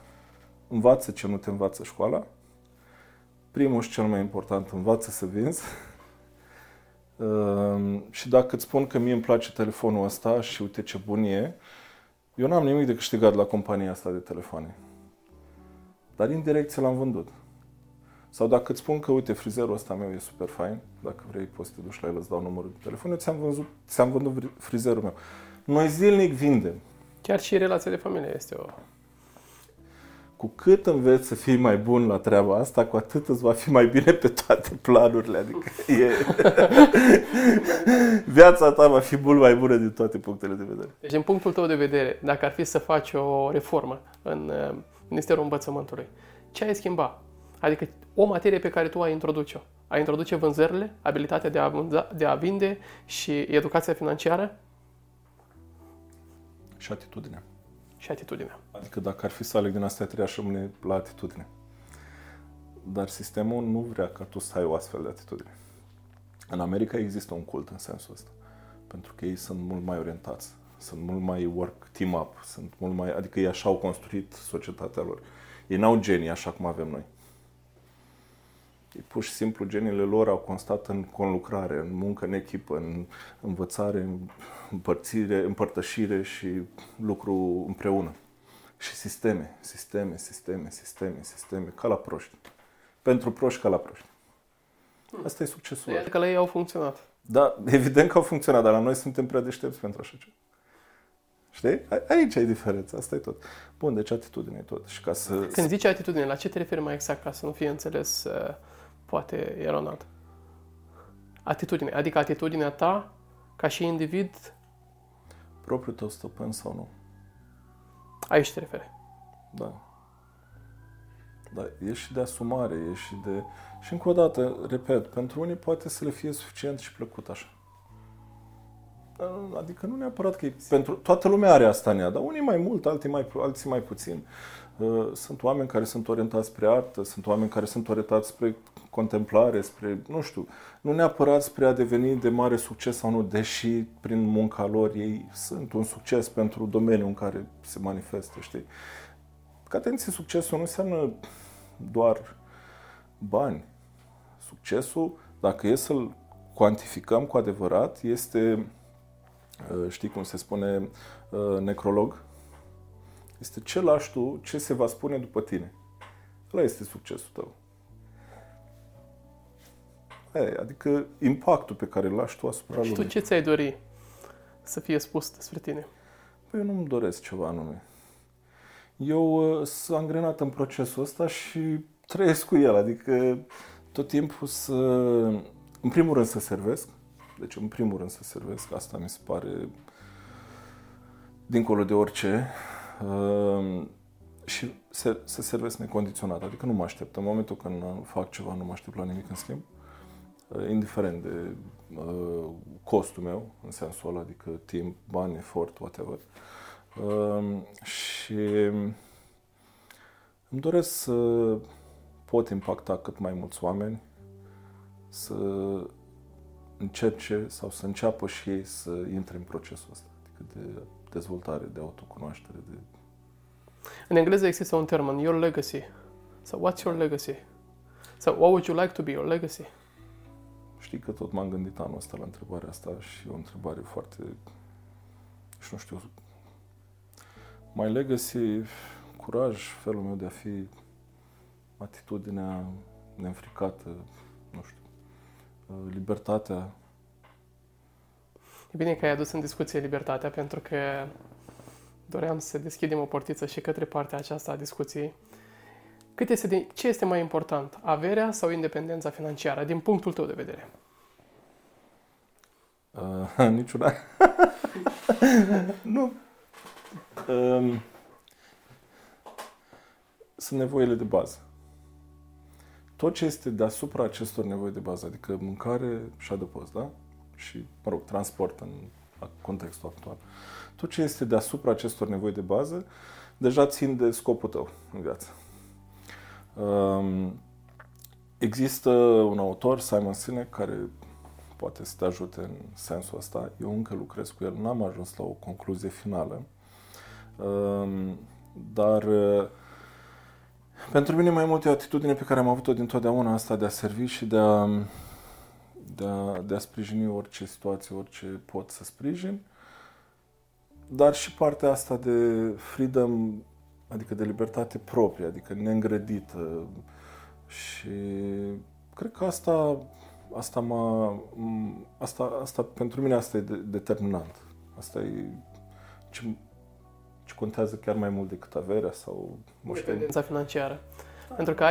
învață ce nu te învață școala. Primul și cel mai important, învață să vinzi. Și dacă îți spun că mie îmi place telefonul ăsta și uite ce bun e, eu n-am nimic de câștigat la compania asta de telefoane. Dar indirect ți l-am vândut. Sau dacă îți spun că uite frizerul ăsta meu e super fain, dacă vrei poți să te duci la el, îți dau numărul de telefon, eu ți-am vândut frizerul meu. Noi zilnic vindem. Chiar și relația de familie este o... Cu cât înveți să fii mai bun la treaba asta, cu atât îți va fi mai bine pe toate planurile. Adică viața ta va fi mult mai bună din toate punctele de vedere. Deci, din punctul tău de vedere, dacă ar fi să faci o reformă în Ministerul Învățământului, ce ai schimba? Adică o materie pe care tu ai introduce-o. Ai introduce vânzările, abilitatea de a vinde și educația financiară? Și atitudinea. Și atitudinea. Adică dacă ar fi să aleg din astea trei, aș rămâne la atitudine. Dar sistemul nu vrea ca tu să ai o astfel de atitudine. În America există un cult în sensul ăsta. Pentru că ei sunt mult mai orientați. Sunt mult mai work team-up. Adică ei așa au construit societatea lor. Ei n-au genii așa cum avem noi. Ei pur și simplu geniile lor au constat în conlucrare, în muncă în echipă, în învățare, în împărtășire și lucru împreună. Și sisteme, ca la proști. Pentru proști, ca la proști. Asta e succesul. Adică la ei au funcționat. Da, evident că au funcționat, dar la noi suntem prea deștepți pentru așa ceva. Știi? Aici e diferența, asta e tot. Bun, deci atitudine e tot. Și ca să... Când zici atitudine, la ce te referi mai exact, ca să nu fie înțeles poate eronat? Atitudine, adică atitudinea ta ca și individ? Propriul tău stăpân sau nu? Aici te referi. Da. Da, e și de asumare, e și de... Și încă o dată, repet, pentru unii poate să le fie suficient și plăcut așa. Adică nu neapărat că pentru toată lumea are asta în ea, dar unii mai mult, alții mai puțin. Sunt oameni care sunt orientați spre artă, sunt oameni care sunt orientați spre contemplare, spre, nu știu, nu neapărat spre a deveni de mare succes sau nu, deși prin munca lor ei sunt un succes pentru domeniul în care se manifestă, știi? Că atenție, succesul nu înseamnă doar bani. Succesul, dacă e să-l cuantificăm cu adevărat, este... Știi cum se spune necrolog? Este ce lași tu, ce se va spune după tine. Ăla este succesul tău. Adică impactul pe care îl lași tu asupra lumii. Și tu ce ți-ai dori să fie spus despre tine? Păi eu nu-mi doresc ceva anume. Eu sunt angrenat în procesul ăsta și trăiesc cu el. Adică tot timpul să... În primul rând să servesc. Deci, în primul rând, să servesc. Asta mi se pare dincolo de orice. Și să servesc necondiționat. Adică nu mă aștept. În momentul când fac ceva, nu mă aștept la nimic în schimb. indiferent de costul meu, în sensul ăla, adică timp, bani, efort, whatever. Și îmi doresc să pot impacta cât mai mulți oameni, să încerce sau să înceapă și ei să intre în procesul ăsta, adică de dezvoltare, de autocunoaștere. De... În engleză există un termen, your legacy. So what's your legacy? So what would you like to be your legacy? Știi că tot m-am gândit anul ăsta la întrebarea asta și o întrebare foarte... și nu știu... My legacy, curaj, felul meu de a fi, atitudinea neînfricată, nu știu, libertatea. E bine că ai adus în discuție libertatea, pentru că doream să deschidem o portiță și către partea aceasta a discuției. Ce este mai important, averea sau independența financiară, din punctul tău de vedere? Niciuna. Nu. Sunt nevoile de bază. Tot ce este deasupra acestor nevoi de bază, adică mâncare și adăpost, da? Și, mă rog, transport în contextul actual. Tot ce este deasupra acestor nevoi de bază, deja țin de scopul tău în viață. Există un autor, Simon Sinek, care poate să te ajute în sensul ăsta. Eu încă lucrez cu el, n-am ajuns la o concluzie finală. Dar pentru mine mai mult e o atitudine pe care am avut-o dintotdeauna, asta de a servi și de a sprijini orice situație, orice pot să sprijin. Dar și partea asta de freedom, adică de libertate proprie, adică neîngrădită. Și cred că asta pentru mine asta e determinant. Asta e ce contează chiar mai mult decât averea sau independența financiară. Da. Pentru că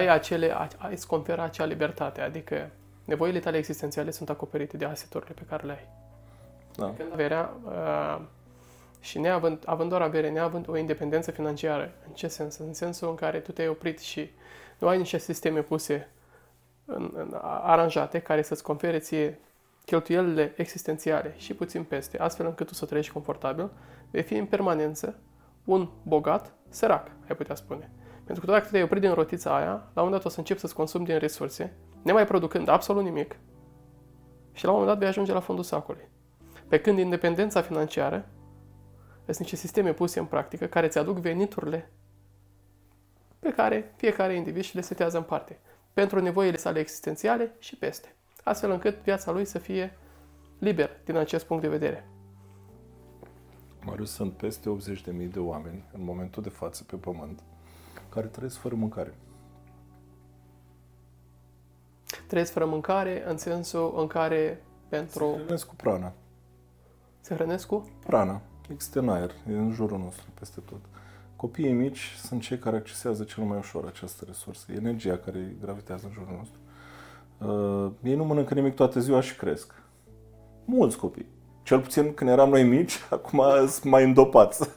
îți conferă acea libertate, adică nevoile tale existențiale sunt acoperite de asiturile pe care le ai. Da. Când averea și având doar avere, neavând o independență financiară, în ce sens? În sensul în care tu te-ai oprit și nu ai niște sisteme puse aranjate care să-ți confere ție cheltuielile existențiale și puțin peste, astfel încât tu să trăiești confortabil, vei fi în permanență un bogat sărac, ai putea spune. Pentru că dacă te-ai oprit din rotița aia, la un moment dat o să începi să-ți consumi din resurse, nemai producând absolut nimic, și la un moment dat vei ajunge la fundul sacului. Pe când independența financiară, sunt niște sisteme puse în practică care îți aduc veniturile pe care fiecare individ și le setează în parte, pentru nevoile sale existențiale și peste, astfel încât viața lui să fie liber din acest punct de vedere. Marius, sunt peste 80.000 de oameni în momentul de față pe pământ care trăiesc fără mâncare. Trăiesc fără mâncare în sensul în care pentru... Se hrănesc cu prana. Se hrănesc cu? Prana. Există în aer, e în jurul nostru, peste tot. Copiii mici sunt cei care accesează cel mai ușor această resursă, energia care gravitează în jurul nostru. Ei nu mănâncă nimic toată ziua și cresc. Mulți copii. Cel puțin când eram noi mici, acum sunt mai îndopați.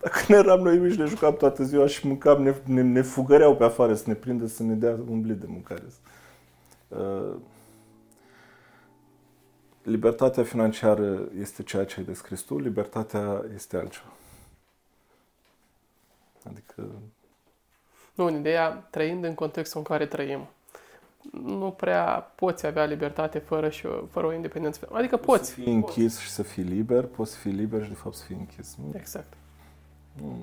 Dar când eram noi mici, ne jucam toată ziua și mâncam, ne fugăreau pe afară să ne prindă, să ne dea un blid de mâncare. Libertatea financiară este ceea ce ai descris tu, libertatea este altceva. Adică... Nu, în ideea, trăind în contextul în care trăim, nu prea poți avea libertate fără o independență. Adică poți. Să fii închis și să fii liber, poți fi liber și de fapt să fii închis. Nu? Exact. Nu,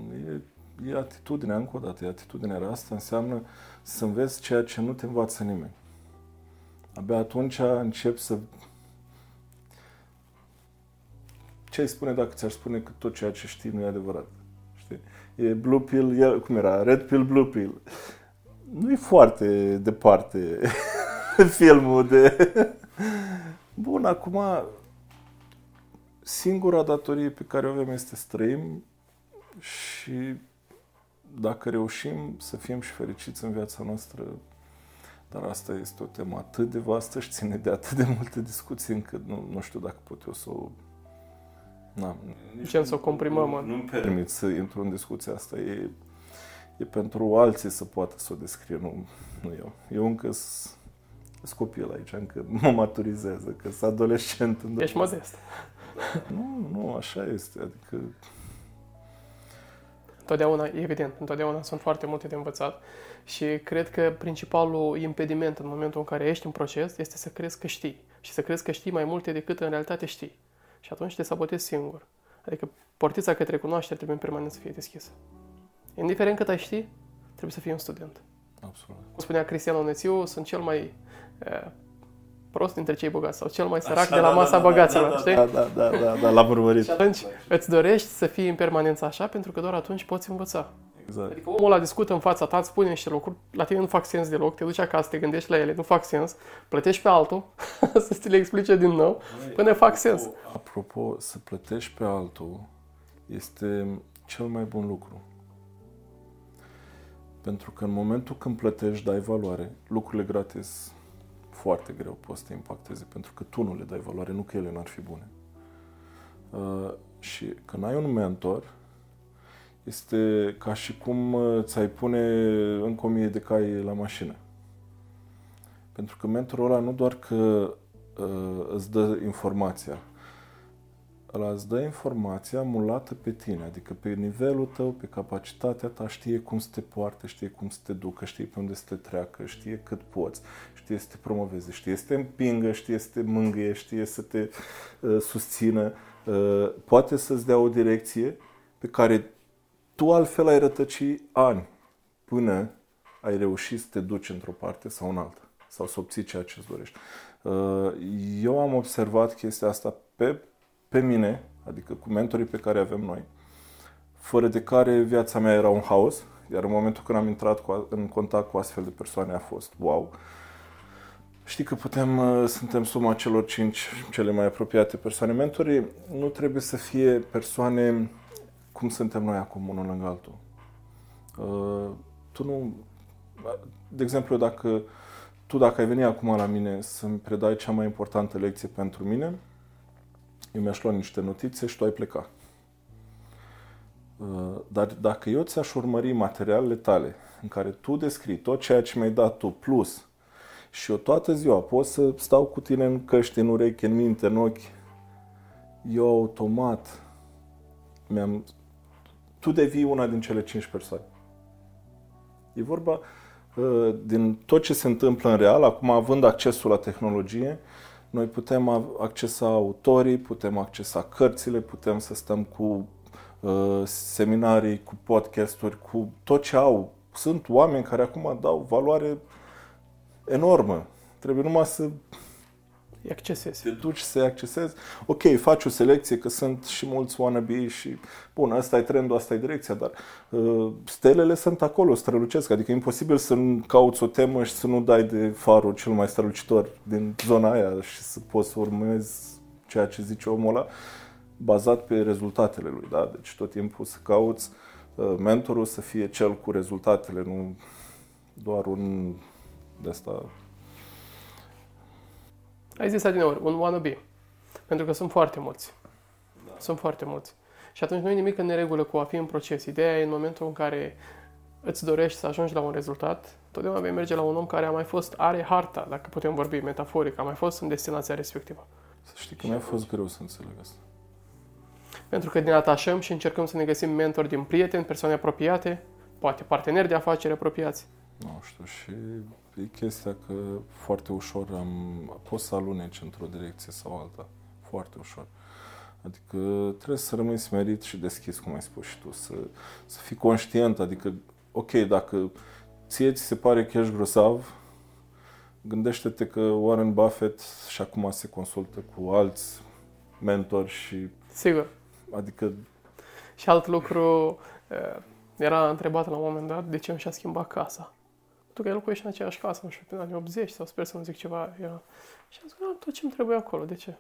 e atitudinea, încă o dată, atitudinea asta înseamnă să înveți ceea ce nu te învață nimeni. Abia atunci începi să... Ce ai spune dacă ți-ar spune că tot ceea ce știi nu e adevărat? Știi? E blue pill, cum era? Red pill, blue pill. Nu e foarte departe filmul de... Bun, acum singura datorie pe care o avem este să trăim și dacă reușim să fim și fericiți în viața noastră, dar asta este o temă atât de vastă și ține de atât de multe discuții încât nu știu dacă pot eu să o... să o comprimăm. Nu-mi permit să intru în discuția asta. E pentru alții să poată să o descrie, nu eu. Eu încă scopiul aici, că mă maturizează, că sunt adolescent. Ești modest. Nu, așa este, adică... Întotdeauna, evident, întotdeauna sunt foarte multe de învățat și cred că principalul impediment în momentul în care ești în proces este să crezi că știi și să crezi că știi mai multe decât în realitate știi și atunci te sabotezi singur. Adică portița către cunoaștere trebuie în permanență să fie deschisă. Indiferent cât ai ști, trebuie să fii un student. Absolut. Cum spunea Cristian Onețiu, sunt cel mai prost dintre cei bogați sau cel mai sărac așa, de la masa bogaților, știi? Da, l-am urmărit. Și atunci îți dorești să fii în permanență așa pentru că doar atunci poți învăța. Exact. Adică omul ăla discută în fața ta, îți spune niște lucruri, la tine nu fac sens deloc, te duci acasă, te gândești la ele, nu fac sens, plătești pe altul să ți le explice din nou până fac sens. Apropo, să plătești pe altul este cel mai bun lucru. Pentru că în momentul când plătești, dai valoare, lucrurile gratis foarte greu poți să te impacteze, pentru că tu nu le dai valoare, nu că ele n-ar fi bune. Și când ai un mentor, este ca și cum ți-ai pune încă 1000 de cai la mașină. Pentru că mentorul ăla nu doar că îți dă informația, ăla îți dă informația mulată pe tine, adică pe nivelul tău, pe capacitatea ta, știe cum să te poarte, știe cum să te ducă, știe pe unde să te treacă, știe cât poți, știe să te promoveze, știe să te împingă, știe să te mângâie, știe să te susțină, poate să-ți dea o direcție pe care tu altfel ai rătăci ani până ai reușit să te duci într-o parte sau în alta, sau să obții ceea ce îți dorești. Eu am observat chestia asta pe mine, adică cu mentorii pe care avem noi, fără de care viața mea era un haos, iar în momentul când am intrat în contact cu astfel de persoane a fost wow. Știi că suntem suma celor 5 cele mai apropiate persoane. Mentorii nu trebuie să fie persoane cum suntem noi acum, unul lângă altul. De exemplu, dacă ai venit acum la mine să-mi predai cea mai importantă lecție pentru mine, eu mi-aș lua niște notițe și tu ai pleca. Dar dacă eu ți-aș urmări materialele tale în care tu descrii tot ceea ce mi-ai dat tu plus și eu toată ziua pot să stau cu tine în căști, în urechi, în minte, în ochi, eu automat tu devii una din cele 5 persoane. E vorba din tot ce se întâmplă în real, acum având accesul la tehnologie, noi putem accesa autorii, putem accesa cărțile, putem să stăm cu seminarii, cu podcasturi, cu tot ce au. Sunt oameni care acum dau valoare enormă. Trebuie numai să accesezi. Te duci să-i accesezi. Ok, faci o selecție, că sunt și mulți wannabe și bun, ăsta e trendul, asta e direcția, dar stelele sunt acolo, strălucesc. Adică e imposibil să nu cauți o temă și să nu dai de farul cel mai strălucitor din zona aia și să poți să urmezi ceea ce zice omul ăla bazat pe rezultatele lui. Da? Deci tot timpul să cauți mentorul să fie cel cu rezultatele, nu doar un de asta. Ai zis adineori, un wannabe. Pentru că sunt foarte mulți. Da. Sunt foarte mulți. Și atunci nu e nimic în neregulă cu a fi în proces. Ideea e în momentul în care îți dorești să ajungi la un rezultat, totdeauna vei merge la un om care are harta, dacă putem vorbi metaforic, a mai fost în destinația respectivă. Să știi că mi-a fost greu să înțeleg asta. Pentru că ne atașăm și încercăm să ne găsim mentori din prieteni, persoane apropiate, poate parteneri de afaceri apropiați. Nu știu, și e chestia că foarte ușor poți să aluneci într-o direcție sau alta. Foarte ușor. Adică trebuie să rămâi smerit și deschis, cum ai spus și tu, să fii conștient. Adică, ok, dacă ție ți se pare că ești grosav, gândește-te că Warren Buffett și acum se consultă cu alți mentori și... Sigur. Adică... Și alt lucru, era întrebat la un moment dat de ce nu și-a schimbat casa. Pentru că el locuiește în aceeași casă, nu știu, prin anii 80 sau sper să nu zic ceva. Era... Și am zis, tot ce-mi trebuie acolo, de ce?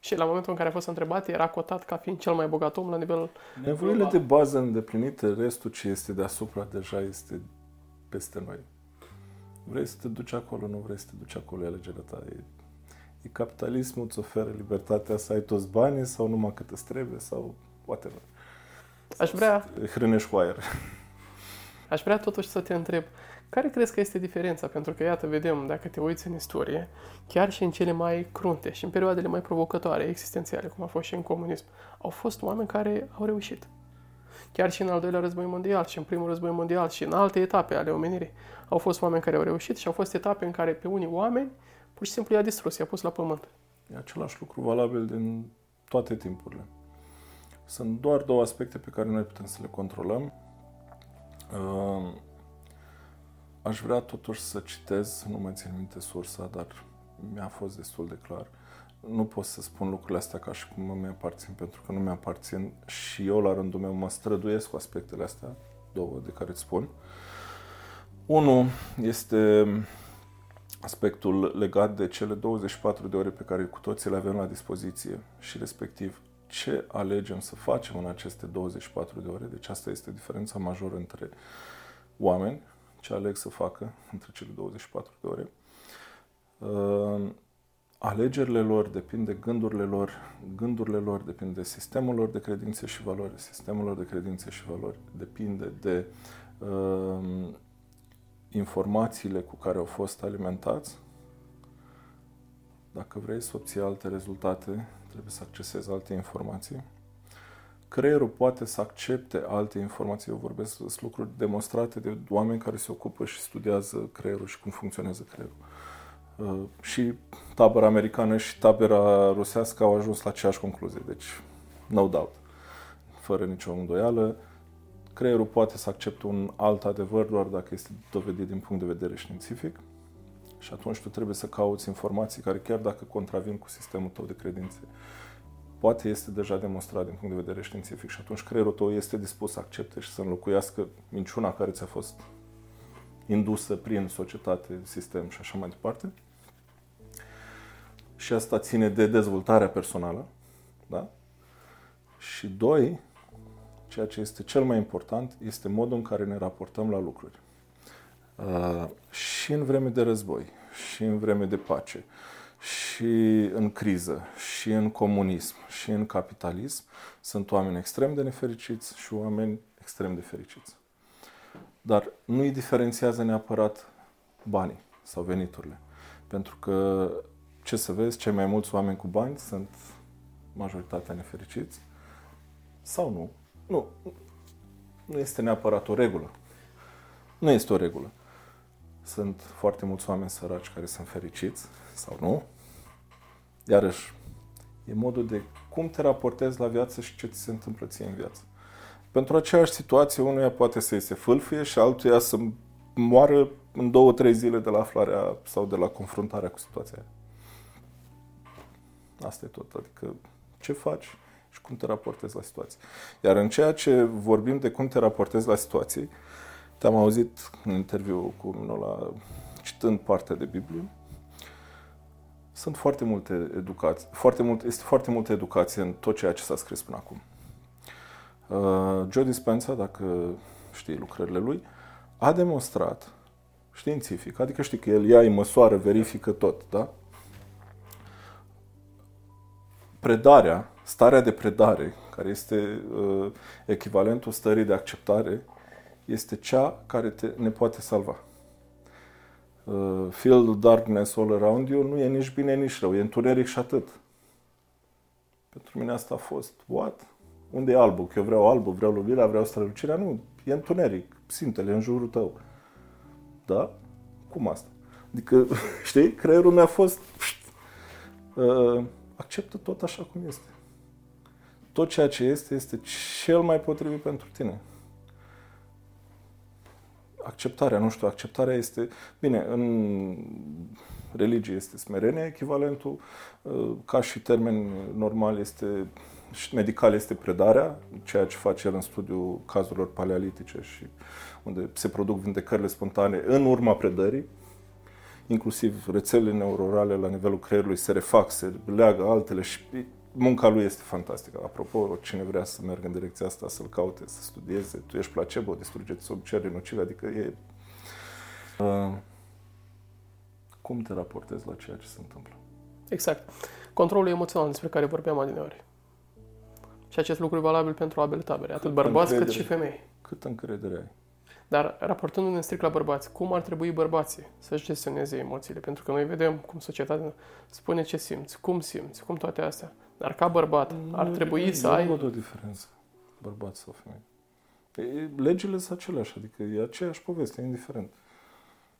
Și la momentul în care a fost întrebat, era cotat ca fiind cel mai bogat om la nivel... Nevoile de bază îndeplinite, restul ce este deasupra deja este peste noi. Vrei să te duci acolo, nu vrei să te duci acolo, e alegerea ta. E capitalismul, îți oferă libertatea să ai toți banii sau numai cât îți trebuie sau poate nu. Aș vrea... Hrănești cu aer. Aș vrea totuși să te întreb, care crezi că este diferența? Pentru că, iată, vedem, dacă te uiți în istorie, chiar și în cele mai crunte și în perioadele mai provocătoare, existențiale, cum a fost și în comunism, au fost oameni care au reușit. Chiar și în al doilea război mondial și în primul război mondial și în alte etape ale omenirii, au fost oameni care au reușit și au fost etape în care pe unii oameni pur și simplu i-a distrus, i-a pus la pământ. E același lucru valabil din toate timpurile. Sunt doar două aspecte pe care noi putem să le controlăm. Aș vrea totuși să citez, nu mai țin minte sursa, dar mi-a fost destul de clar. Nu pot să spun lucrurile astea ca și cum mi aparțin, pentru că nu mi aparțin și eu la rândul meu mă străduiesc cu aspectele astea, două de care îți spun. Unul este aspectul legat de cele 24 de ore pe care cu toții le avem la dispoziție și respectiv ce alegem să facem în aceste 24 de ore. Deci asta este diferența majoră între oameni, ce aleg să facă între cele 24 de ore. Alegerile lor depind de gândurile lor depind de sistemul lor de credințe și valori, sistemul lor de credințe și valori depinde de informațiile cu care au fost alimentați. Dacă vrei să obții alte rezultate, trebuie să accesezi alte informații. Creierul poate să accepte alte informații. Eu vorbesc de lucruri demonstrate de oameni care se ocupă și studiază creierul și cum funcționează creierul. Și tabăra americană și tabăra rusească au ajuns la aceeași concluzie. Deci, no doubt, fără nicio îndoială. Creierul poate să accepte un alt adevăr doar dacă este dovedit din punct de vedere științific. Și atunci tu trebuie să cauți informații care, chiar dacă contravin cu sistemul tău de credințe, poate este deja demonstrat din punct de vedere științific. Și atunci creierul tău este dispus să accepte și să înlocuiască minciuna care ți-a fost indusă prin societate, sistem și așa mai departe. Și asta ține de dezvoltarea personală. Da? Și doi, ceea ce este cel mai important este modul în care ne raportăm la lucruri. Și în vreme de război, și în vreme de pace, și în criză, și în comunism, și în capitalism, sunt oameni extrem de nefericiți și oameni extrem de fericiți. Dar nu îi diferențiază neapărat banii sau veniturile. Pentru că, ce să vezi, cei mai mulți oameni cu bani sunt majoritatea nefericiți sau nu. Nu este neapărat o regulă. Nu este o regulă. Sunt foarte mulți oameni săraci care sunt fericiți sau nu. Iarăși, e modul de cum te raportezi la viață și ce ți se întâmplă ție în viață. Pentru aceeași situație, unuia poate să-i se fâlfâie și altuia să moară în 2-3 zile de la aflarea sau de la confruntarea cu situația aia. Asta e tot. Adică, ce faci și cum te raportezi la situații. Iar în ceea ce vorbim de cum te raportezi la situații, te-am auzit în interviu cu Minola, citând partea de Biblie, sunt foarte multe educații, este foarte multă educație în tot ceea ce s-a scris până acum. Joe Dispenza, dacă știi lucrările lui, a demonstrat științific, adică știi că el ia, îi măsoară, verifică tot, da? Predarea, starea de predare, care este echivalentul stării de acceptare, este cea care ne poate salva. Feel darkness all around you nu e nici bine, nici rău, e întuneric și atât. Pentru mine asta a fost, what? Unde e albul? Că eu vreau albul, vreau lumirea, vreau strălucirea? Nu, e întuneric, simte-le în jurul tău. Da? Cum asta? Adică, știi, creierul mi-a fost... acceptă tot așa cum este. Tot ceea ce este, este cel mai potrivit pentru tine. Acceptarea, acceptarea este... Bine, în religie este smerenie, echivalentul, ca și termen normal este... Și medical este predarea, ceea ce face el în studiul cazurilor paleolitice și unde se produc vindecările spontane în urma predării. Inclusiv rețelele neurorale la nivelul creierului se refac, se leagă altele și munca lui este fantastică. Apropo, cine vrea să meargă în direcția asta, să-l caute, să studieze, tu ești placebo, distrugeți obiceiurile nocive, adică e... Cum te raportezi la ceea ce se întâmplă? Exact. Controlul emoțional despre care vorbeam adineori. Și acest lucru e valabil pentru ambele tabere, atât bărbați cât și femei. Cât încredere ai? Dar raportându-ne strict la bărbați, cum ar trebui bărbații să-și gestioneze emoțiile? Pentru că noi vedem cum societatea spune ce simți, cum simți, cum toate astea. Dar ca bărbat ar trebui să ai... Nu văd o diferență, bărbați sau femei. Legile sunt aceleași, adică e aceeași poveste, indiferent.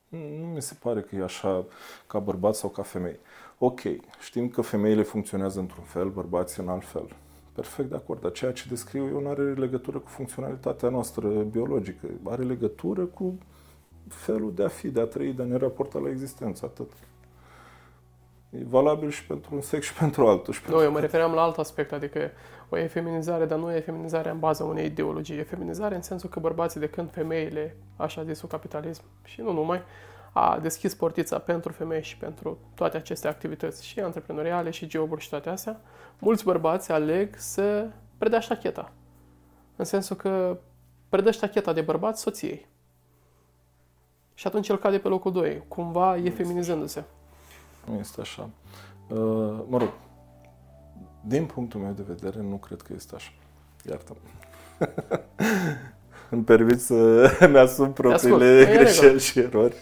Nu mi se pare că e așa ca bărbați sau ca femei. Ok, știm că femeile funcționează într-un fel, bărbații în alt fel. Perfect de acord, dar ceea ce descriu eu nu are legătură cu funcționalitatea noastră biologică. Are legătură cu felul de a fi, de a trăi, de a ne raporta la existență, atât. E valabil și pentru un sex și pentru altul. Și pentru eu mă refeream la alt aspect, adică o efeminizare, dar nu e efeminizare în baza unei ideologii. E feminizare în sensul că bărbații, de când femeile, așa zisul capitalism și nu numai, a deschis portița pentru femei și pentru toate aceste activități și antreprenoriale și joburi și toate astea, mulți bărbați aleg să predea ștacheta. În sensul că predă ștacheta de bărbat soției. Și atunci el cade pe locul 2, cumva efeminizându-se. Nu este așa. Mă rog, din punctul meu de vedere, nu cred că este așa. Iartă-mă. Îmi permit să-mi asum propriile greșeli și erori.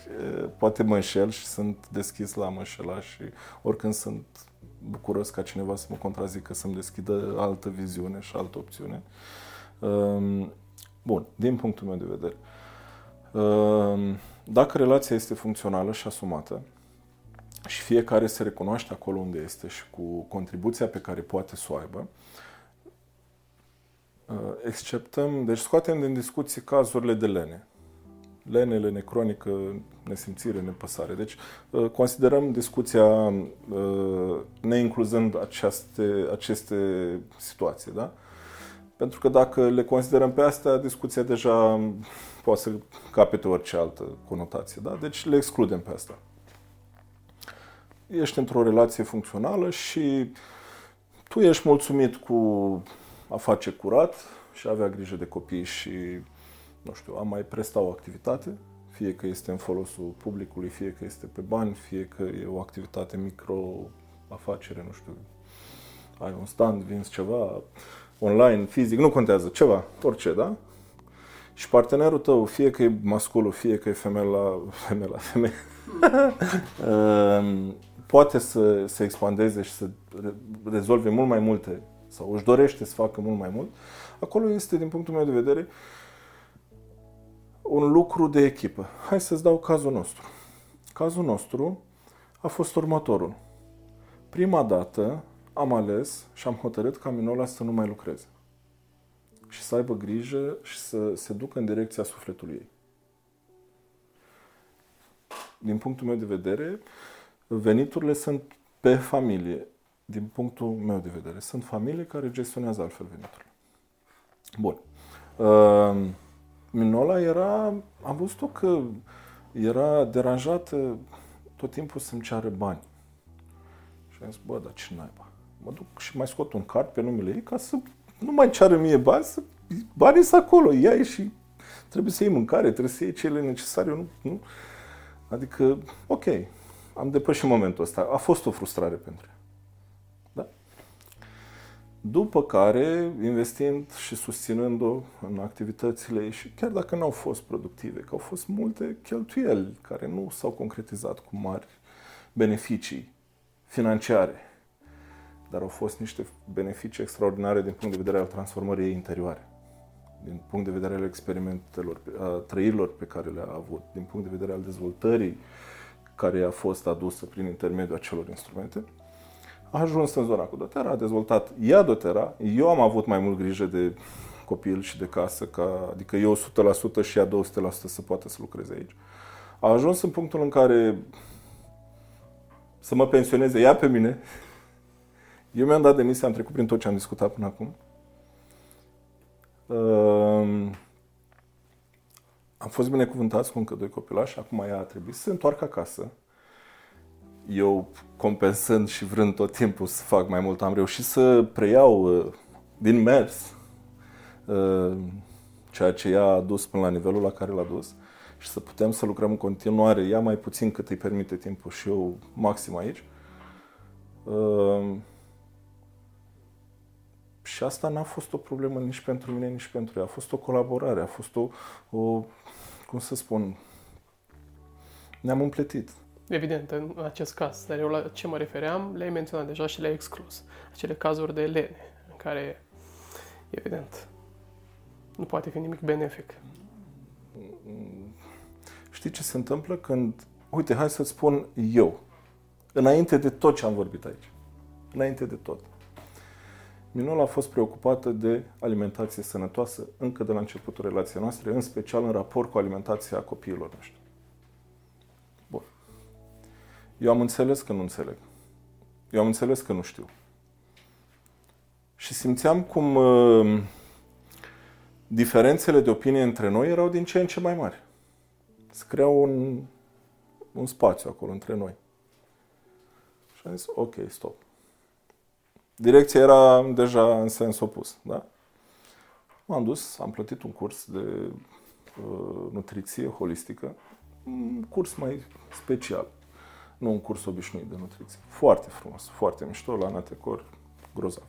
Poate mă înșel și sunt deschis la a mă înșela și oricând sunt bucuros ca cineva să mă contrazică, să-mi deschidă altă viziune și altă opțiune. Bun, din punctul meu de vedere, dacă relația este funcțională și asumată și fiecare se recunoaște acolo unde este și cu contribuția pe care poate să o aibă, exceptăm, deci scoatem din discuții cazurile de lene. Lene, lene cronică, nesimțire, nepăsare. Deci considerăm discuția neincluzând aceste situații, da? Pentru că dacă le considerăm pe astea, discuția deja poate să capete orice altă conotație, da? Deci le excludem pe astea. Ești într-o relație funcțională și tu ești mulțumit cu a face curat și a avea grijă de copii și, nu știu, a mai presta o activitate, fie că este în folosul publicului, fie că este pe bani, fie că e o activitate micro-afacere, nu știu, ai un stand, vinzi ceva, online, fizic, nu contează, ceva, orice, da? Și partenerul tău, fie că e masculul, fie că e femeia, poate să expandeze și să rezolve mult mai multe sau își dorește să facă mult mai mult, acolo este, din punctul meu de vedere, un lucru de echipă. Hai să-ți dau cazul nostru. Cazul nostru a fost următorul. Prima dată am ales și am hotărât ca Minola să nu mai lucreze. Și să aibă grijă și să se ducă în direcția sufletului ei. Din punctul meu de vedere, veniturile sunt pe familie. Din punctul meu de vedere, sunt familii care gestionează altfel veniturile. Bun. Minola am văzut-o că era deranjată, tot timpul să-mi ceară bani. Și am zis, dar ce naiba? Mă duc și mai scot un card pe numele ei ca să nu mai ceară mie bani, banii sunt acolo, ia-i și trebuie să iei mâncare, trebuie să iei cele necesare, nu? Adică, ok, am depășit momentul ăsta. A fost o frustrare pentru ea. După care, investind și susținând-o în activitățile ei, și chiar dacă nu au fost productive, că au fost multe cheltuieli care nu s-au concretizat cu mari beneficii financiare, dar au fost niște beneficii extraordinare din punct de vedere al transformării ei interioare, din punct de vedere al experimentelor, a trăirilor pe care le-a avut, din punct de vedere al dezvoltării care a fost adusă prin intermediul acelor instrumente. A ajuns în zona cu doTERRA, a dezvoltat ea doTERRA. Eu am avut mai mult grijă de copil și de casă, adică eu 100% și ea 200% să poată să lucreze aici. A ajuns în punctul în care să mă pensioneze ea pe mine. Eu mi-am dat demisia, am trecut prin tot ce am discutat până acum. Am fost binecuvântați cu încă 2 copilași, acum ea a trebuit să se întoarcă acasă. Eu, compensând și vrând tot timpul să fac mai mult, am reușit să preiau din mers ceea ce ea a dus până la nivelul la care l-a dus și să putem să lucrăm în continuare, ea mai puțin cât îi permite timpul și eu maxim aici. Și asta n-a fost o problemă nici pentru mine, nici pentru ea. A fost o colaborare, a fost o cum să spun, ne-am împletit. Evident, în acest caz, dar eu la ce mă refeream, le-ai menționat deja și le-ai exclus. Acele cazuri de lene, în care, evident, nu poate fi nimic benefic. Știi ce se întâmplă când, uite, hai să-ți spun eu, înainte de tot ce am vorbit aici, înainte de tot, Minola a fost preocupată de alimentație sănătoasă încă de la începutul relației noastre, în special în raport cu alimentația copiilor noștri. Bun. Eu am înțeles că nu înțeleg. Eu am înțeles că nu știu. Și simțeam cum diferențele de opinie între noi erau din ce în ce mai mari. Se crea un spațiu acolo între noi. Și am zis, ok, stop. Direcția era deja în sens opus, da? M-am dus, am plătit un curs de nutriție holistică, un curs mai special, nu un curs obișnuit de nutriție. Foarte frumos, foarte mișto, la Anatecor, grozav.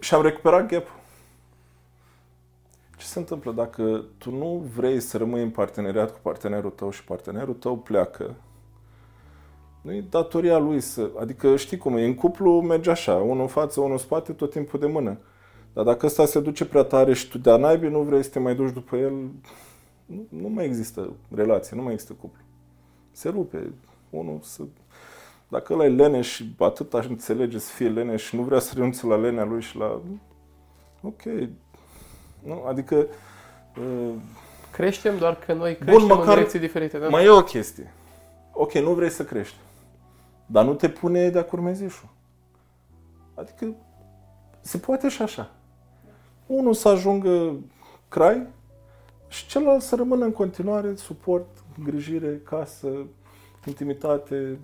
Și am recuperat gap-ul. Ce se întâmplă dacă tu nu vrei să rămâi în parteneriat cu partenerul tău și partenerul tău pleacă? Nu-i datoria lui să... Adică știi cum e, în cuplu merge așa, unul în față, unul în spate, tot timpul de mână. Dar dacă ăsta se duce prea tare și tu de-a naibii nu vrei să te mai duci după el, nu mai există relație, nu mai există cuplu. Se rupe. Dacă ăla e leneș și atât aș înțelege să fie leneș și nu vrea să renunțe la lenea lui și la... Ok. Nu? Adică... Creștem, doar că noi creștem în direcții diferite. Da? Mai e o chestie. Ok, nu vrei să crești, dar nu te pune de-a curmezișul. Adică se poate și așa. Unul să ajungă crai și celălalt să rămână în continuare suport, îngrijire, casă, intimitate,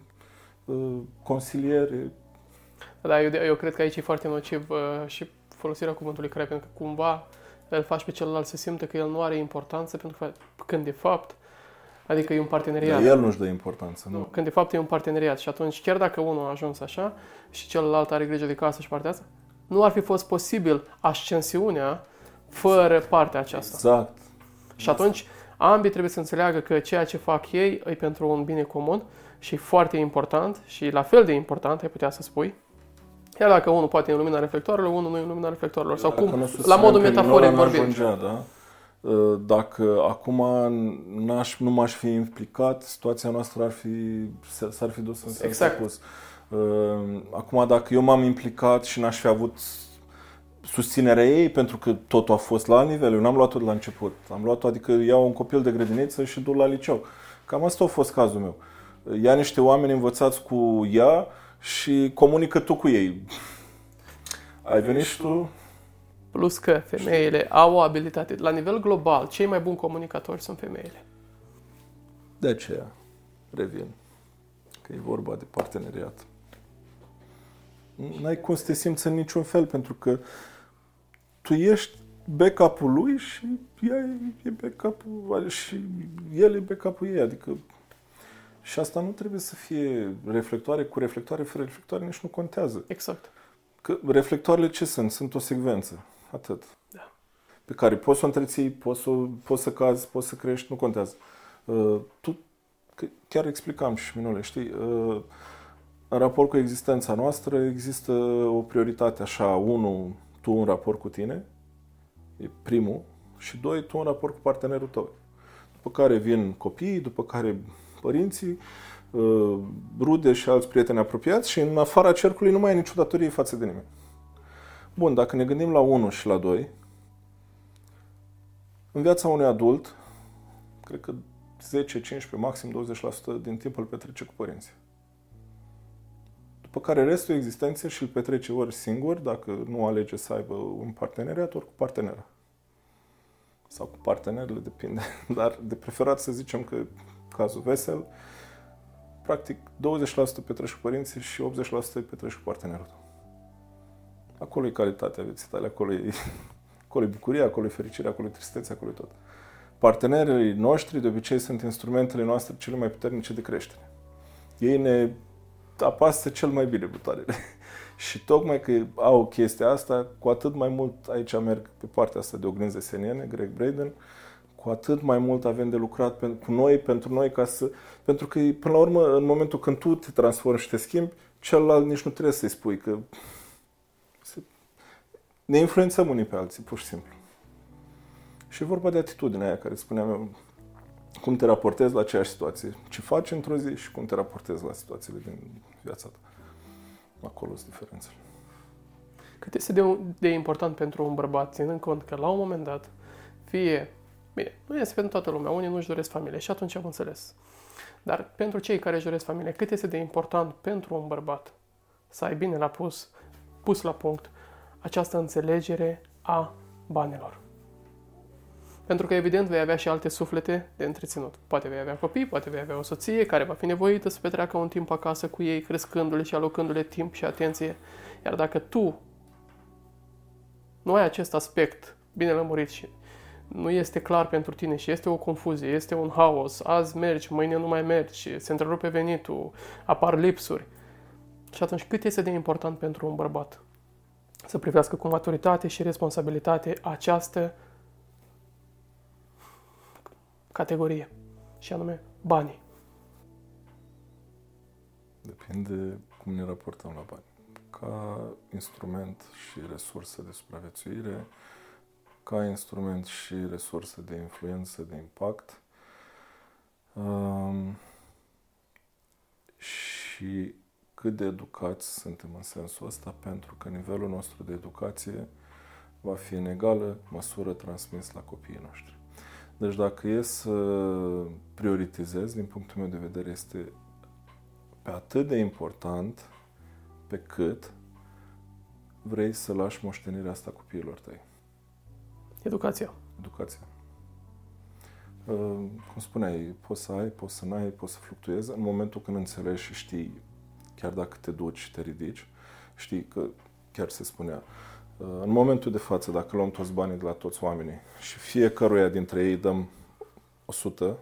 consiliere. Da, eu cred că aici e foarte nociv și folosirea cuvântului crai, pentru că cumva îl faci pe celălalt să simtă că el nu are importanță, pentru că când de fapt... Adică e un parteneriat. El nu-și dă importanță, nu? Când de fapt e un parteneriat și atunci chiar dacă unul a ajuns așa și celălalt are grijă de casă și partea asta, nu ar fi fost posibil ascensiunea fără partea aceasta. Exact. Și atunci ambii trebuie să înțeleagă că ceea ce fac ei e pentru un bine comun și e foarte important și la fel de important, ai putea să spui, chiar dacă unul poate e în lumina reflectoarelor, unul nu e în lumina reflectoarelor. Sau cum, la modul metaforic vorbind. Dacă acum nu m-aș fi implicat, situația noastră s-ar fi dus în sens opus. Acum, dacă eu m-am implicat și n-aș fi avut susținerea ei, pentru că totul a fost la nivel, eu n-am luat-o de la început. Am luat-o, adică iau un copil de grădiniță și duc la liceu. Cam asta a fost cazul meu. Ia niște oameni învățați cu ea și comunică tu cu ei. Ai venit și tu... Plus că femeile au o abilitate. La nivel global, cei mai buni comunicatori sunt femeile. De aceea revin că e vorba de parteneriat. N-ai cum să te simți în niciun fel, pentru că tu ești backup-ul lui și ea e backup-ul și el e backup-ul ei. Adică și asta nu trebuie să fie reflectoare cu reflectoare, fără reflectoare nici nu contează. Exact. Că reflectoarele ce sunt? Sunt o secvență. Atât. Da. Pe care poți să o întreții, poți să cazi, poți să crești, nu contează. Tu, chiar explicam și Minule, știi, în raport cu existența noastră există o prioritate așa, 1, tu în raport cu tine, e primul, și 2, tu în raport cu partenerul tău. După care vin copiii, după care părinții, rude și alți prieteni apropiați și în afara cercului nu mai e nicio datorie față de nimeni. Bun, dacă ne gândim la 1 și la 2, în viața unui adult, cred că 10, 15, maxim 20% din timp îl petrece cu părinții. După care restul existenței și îl petrece ori singur, dacă nu alege să aibă un parteneriat, ori cu partenera. Sau cu partenerele, depinde. Dar de preferat să zicem că cazul vesel, practic 20% petreci cu părinții și 80% petreci cu partenerul. Acolo e calitatea vieții tale, acolo e bucuria, acolo e fericirea, acolo e tristețea, acolo e tot. Partenerii noștri de obicei sunt instrumentele noastre cele mai puternice de creștere. Ei ne apasă cel mai bine butoanele. Și tocmai că au chestia asta, cu atât mai mult, aici merg pe partea asta de oglinzi SNN, Greg Braden, cu atât mai mult avem de lucrat pentru noi, pentru că, până la urmă, în momentul când tu te transformi și te schimbi, celălalt nici nu trebuie să-i spui, că ne influențăm unii pe alții, pur și simplu. Și e vorba de atitudinea aia care spuneam eu, cum te raportezi la aceeași situație, ce faci într-o zi și cum te raportezi la situațiile din viața ta. Acolo sunt diferențele. Cât este de important pentru un bărbat, ținând cont că la un moment dat, fie... Bine, nu este pentru toată lumea, unii nu-și doresc familie și atunci am înțeles. Dar pentru cei care își doresc familie, cât este de important pentru un bărbat să ai bine pus la punct această înțelegere a banilor. Pentru că, evident, vei avea și alte suflete de întreținut. Poate vei avea copii, poate vei avea o soție care va fi nevoită să petreacă un timp acasă cu ei, crescându-le și alocându-le timp și atenție. Iar dacă tu nu ai acest aspect bine lămurit și nu este clar pentru tine și este o confuzie, este un haos, azi mergi, mâine nu mai mergi, se întrerupe venitul, apar lipsuri. Și atunci, cât este de important pentru un bărbat să privească cu maturitate și responsabilitate această categorie, și anume banii. Depinde cum ne raportăm la bani. Ca instrument și resursă de supraviețuire, ca instrument și resursă de influență, de impact. Și cât de educați suntem în sensul ăsta, pentru că nivelul nostru de educație va fi în egală măsură transmis la copiii noștri. Deci dacă e să prioritizez, din punctul meu de vedere, este pe atât de important pe cât vrei să lași moștenirea asta copiilor tăi. Educația. Cum spuneai, poți să ai, poți să n-ai, poți să fluctuezi. În momentul când înțelegi și știi, chiar dacă te duci și te ridici, știi că chiar se spunea, în momentul de față, dacă luăm toți banii de la toți oamenii și fiecăruia dintre ei dăm 100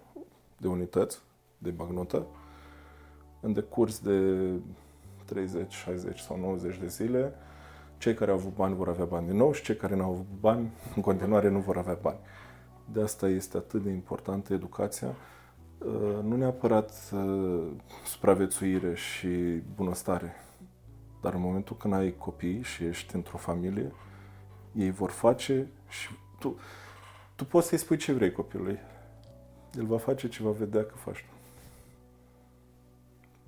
de unități de bagnotă, în decurs de 30, 60 sau 90 de zile, cei care au avut bani vor avea bani din nou și cei care nu au avut bani, în continuare, nu vor avea bani. De asta este atât de importantă educația, nu neapărat supraviețuire și bunăstare, dar în momentul când ai copii și ești într-o familie, ei vor face și tu poți să-i spui ce vrei copilului. El va face ce va vedea că faci tu.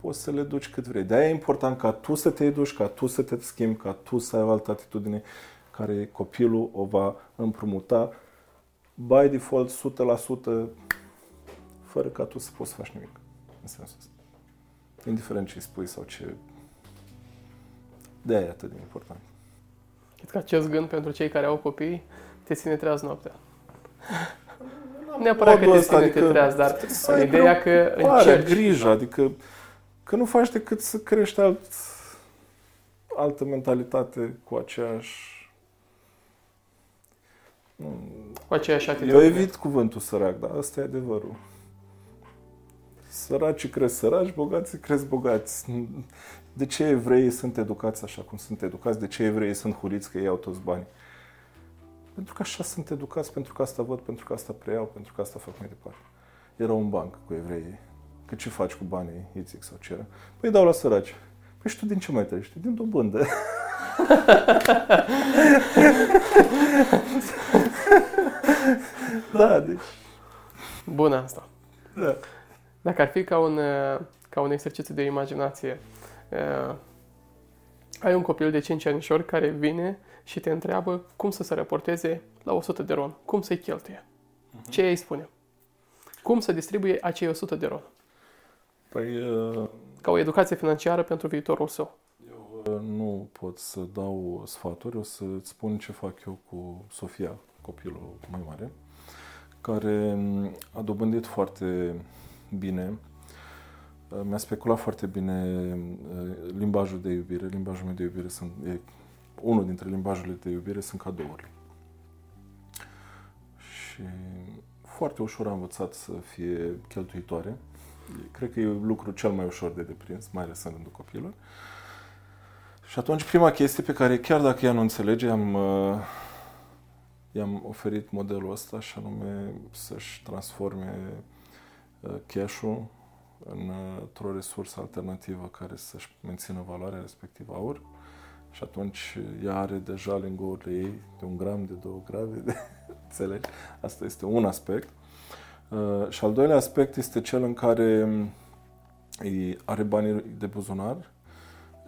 Poți să le duci cât vrei. De-aia e important ca tu să te educi, ca tu să te schimbi, ca tu să ai o altă atitudine care copilul o va împrumuta by default 100%, fără ca tu să poți să faci nimic în sensul ăsta. Indiferent ce-i spui sau ce... De-aia e atât de important. Cred că acest gând pentru cei care au copii te ține treaz noaptea. Neapărat că te ține treaz, dar ideea că încerci... grijă, adică că nu faci decât să crești altă mentalitate cu aceeași... Cu aceeași atitudine. Eu evit cuvântul sărac, dar ăsta e adevărul. Săracii cresc săraci, bogații cresc bogați. De ce evreii sunt educați așa cum sunt educați? De ce evreii sunt huriți că iau toți banii? Pentru că așa sunt educați, pentru că asta văd, pentru că asta preiau, pentru că asta fac mai departe. Era un banc cu evreii. Că ce faci cu banii, Itzic sau ce era? Păi dau la săraci. Păi și tu din ce mai trăiești? Din dobândă. Da, deci... Bună asta. Da. Dacă ar fi ca un exercițiu de imaginație, ai un copil de 5 anișori care vine și te întreabă cum să se raporteze la 100 de ron, cum să-i cheltuie, ce ei spune, cum să distribuie acei 100 de ron. Păi, ca o educație financiară pentru viitorul său. Eu nu pot să dau sfaturi, o să-ți spun ce fac eu cu Sofia, copilul mai mare, care a dobândit foarte bine, mi-a speculat foarte bine limbajul de iubire. Limbajul meu de iubire unul dintre limbajurile de iubire sunt cadourile. Și foarte ușor a învățat să fie cheltuitoare. Cred că e lucrul cel mai ușor de deprins, mai ales în rândul copilor. Și atunci prima chestie pe care chiar dacă ea nu înțelege, i-am oferit modelul ăsta, și anume să-și transforme cash-ul într-o resursă alternativă care să-și mențină valoarea, respectiv aur. Și atunci ea are deja lingourile ei de 1 gram, de 2 grame, de... Înțelegi? Asta este un aspect. Și al doilea aspect este cel în care are banii de buzunar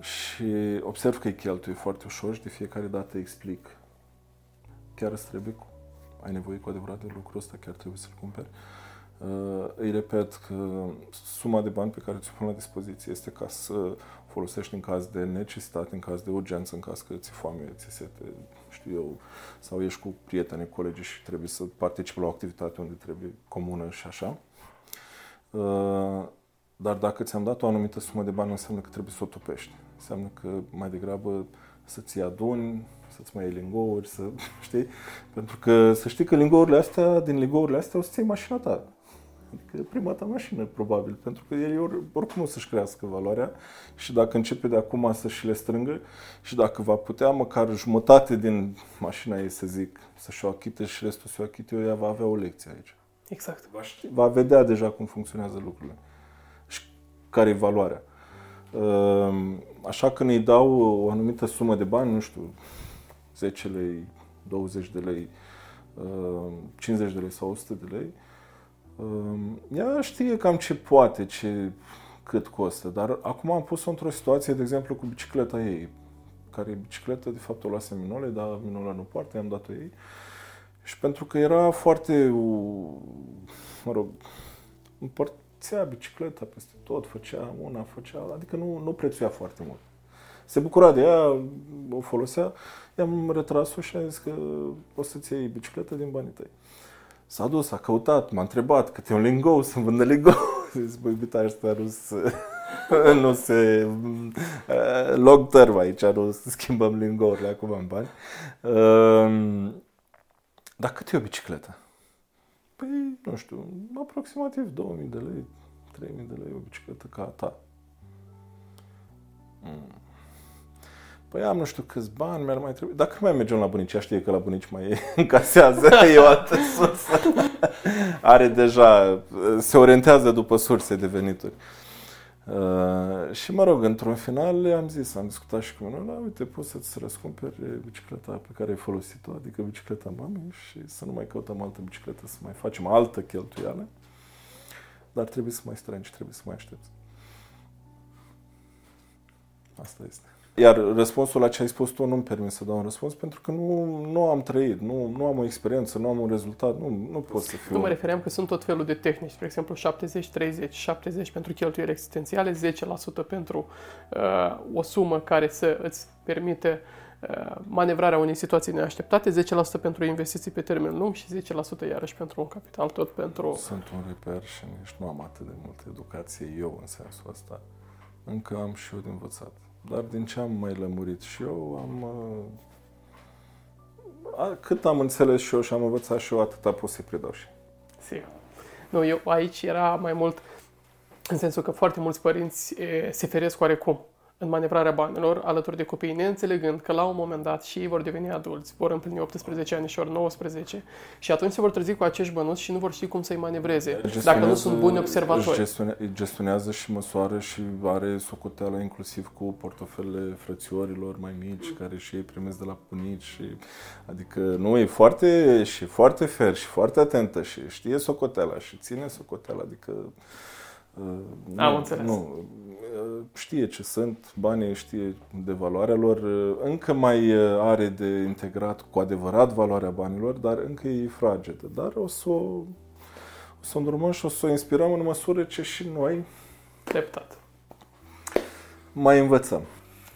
și observ că îi cheltuie foarte ușor și de fiecare dată explic. Chiar îți trebuie, ai nevoie cu adevărat de lucrul ăsta, chiar trebuie să-l cumperi. Îi repet că suma de bani pe care ți-o pun la dispoziție este ca să folosești în caz de necesitate, în caz de urgență, în caz că ți-e foame, ți-e sete, știu eu, sau ești cu prieteni, colegi și trebuie să participi la o activitate unde trebuie comună și așa. Dar dacă ți-am dat o anumită sumă de bani, înseamnă că trebuie să o topești. Înseamnă că mai degrabă să-ți aduni, să-ți mai iei lingouri, să știi, pentru că să știi că din lingourile astea o să-ți iei mașina ta. Adică prima ta mașină, probabil, pentru că ele oricum o să-și crească valoarea și dacă începe de acum să-și le strângă și dacă va putea măcar jumătate din mașina ei, să zic, să-și o achite și restul să o achite, ea va avea o lecție aici. Exact. Va vedea deja cum funcționează lucrurile și care e valoarea. Așa că ne dau o anumită sumă de bani, nu știu, 10 lei, 20 de lei, 50 de lei sau 100 de lei, ea știe cam ce poate, cât costă, dar acum am pus-o într-o situație, de exemplu, cu bicicleta ei, care bicicletă, de fapt, o lase Minole, dar Minola nu poartă, i-am dat-o ei. Și pentru că era foarte, împărțea bicicleta peste tot, făcea una, adică nu prețuia foarte mult. Se bucura de ea, o folosea, i-am retras-o și am zis că o să-ți iei bicicletă din banii tăi. S-a dus, a căutat, m-a întrebat cât e un lingou, să-mi vândă lingou. Zic, băi, bita ăștia nu se long term aici, nu să schimbăm lingourile acum în bani. Dar cât e o bicicletă? Păi, nu știu, aproximativ 2000 de lei, 3000 de lei o bicicletă ca a ta. Păi am nu știu câți bani, mi-ar mai trebui. Dacă mai mergem la bunici, ea știe că la bunici mai încasează, e o altă sursă. Are deja, se orientează după surse de venituri. Și mă rog, într-un final am discutat și cu Minola, uite, poți să-ți răscumperi bicicleta pe care ai folosit-o, adică bicicleta mamei și să nu mai căutăm altă bicicletă, să mai facem altă cheltuială, dar trebuie să mai strângi, trebuie să mai aștepți. Asta este. Iar răspunsul la ce ai spus tu nu-mi permis să dau un răspuns pentru că nu am trăit, nu am o experiență, nu am un rezultat, nu pot să fiu. Nu mă refeream că sunt tot felul de tehnici, spre exemplu 70-30, 70 pentru cheltuieli existențiale, 10% pentru o sumă care să îți permite manevrarea unei situații neașteptate, 10% pentru investiții pe termen lung și 10% iarăși pentru un capital, tot pentru... Sunt un reper și nici nu am atât de multă educație eu în sensul ăsta. Încă am și eu de învățat. Dar din ce am mai lămurit și eu, cât am înțeles și eu și am învățat și eu, atâta pot să-i predau și. Sigur. Nu, eu aici era mai mult în sensul că foarte mulți părinți se feresc oarecum în manevrarea banilor alături de copii, neînțelegând că la un moment dat și ei vor deveni adulți, vor împlini 18 ani și ori 19 și atunci se vor trezi cu acești bănuți și nu vor ști cum să-i manevreze, dacă nu sunt buni observatori. Gestionează și măsoară și are socoteală inclusiv cu portofelele frățiorilor mai mici, care și ei primesc de la bunici. Adică nu, e foarte, și foarte fair și foarte atentă și știe socoteala și ține socoteala, adică... Am înțeles. Nu. Știe ce sunt, banii știe de valoarea lor, încă mai are de integrat cu adevărat valoarea banilor, dar încă e fragedă. Dar o să o îndrumăm și o să o inspirăm în măsură ce și noi treptat mai învățăm.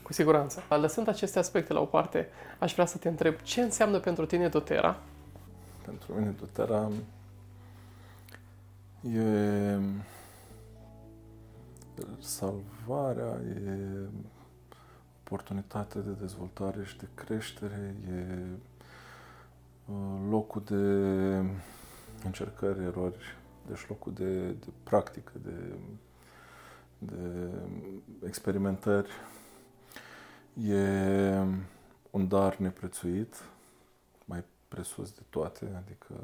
Cu siguranță. Lăsând aceste aspecte la o parte, aș vrea să te întreb ce înseamnă pentru tine doTERRA? Pentru mine doTERRA e... salvarea, e oportunitatea de dezvoltare și de creștere, e locul de încercări, erori, deci locul de practică, de experimentări. E un dar neprețuit, mai presus de toate, adică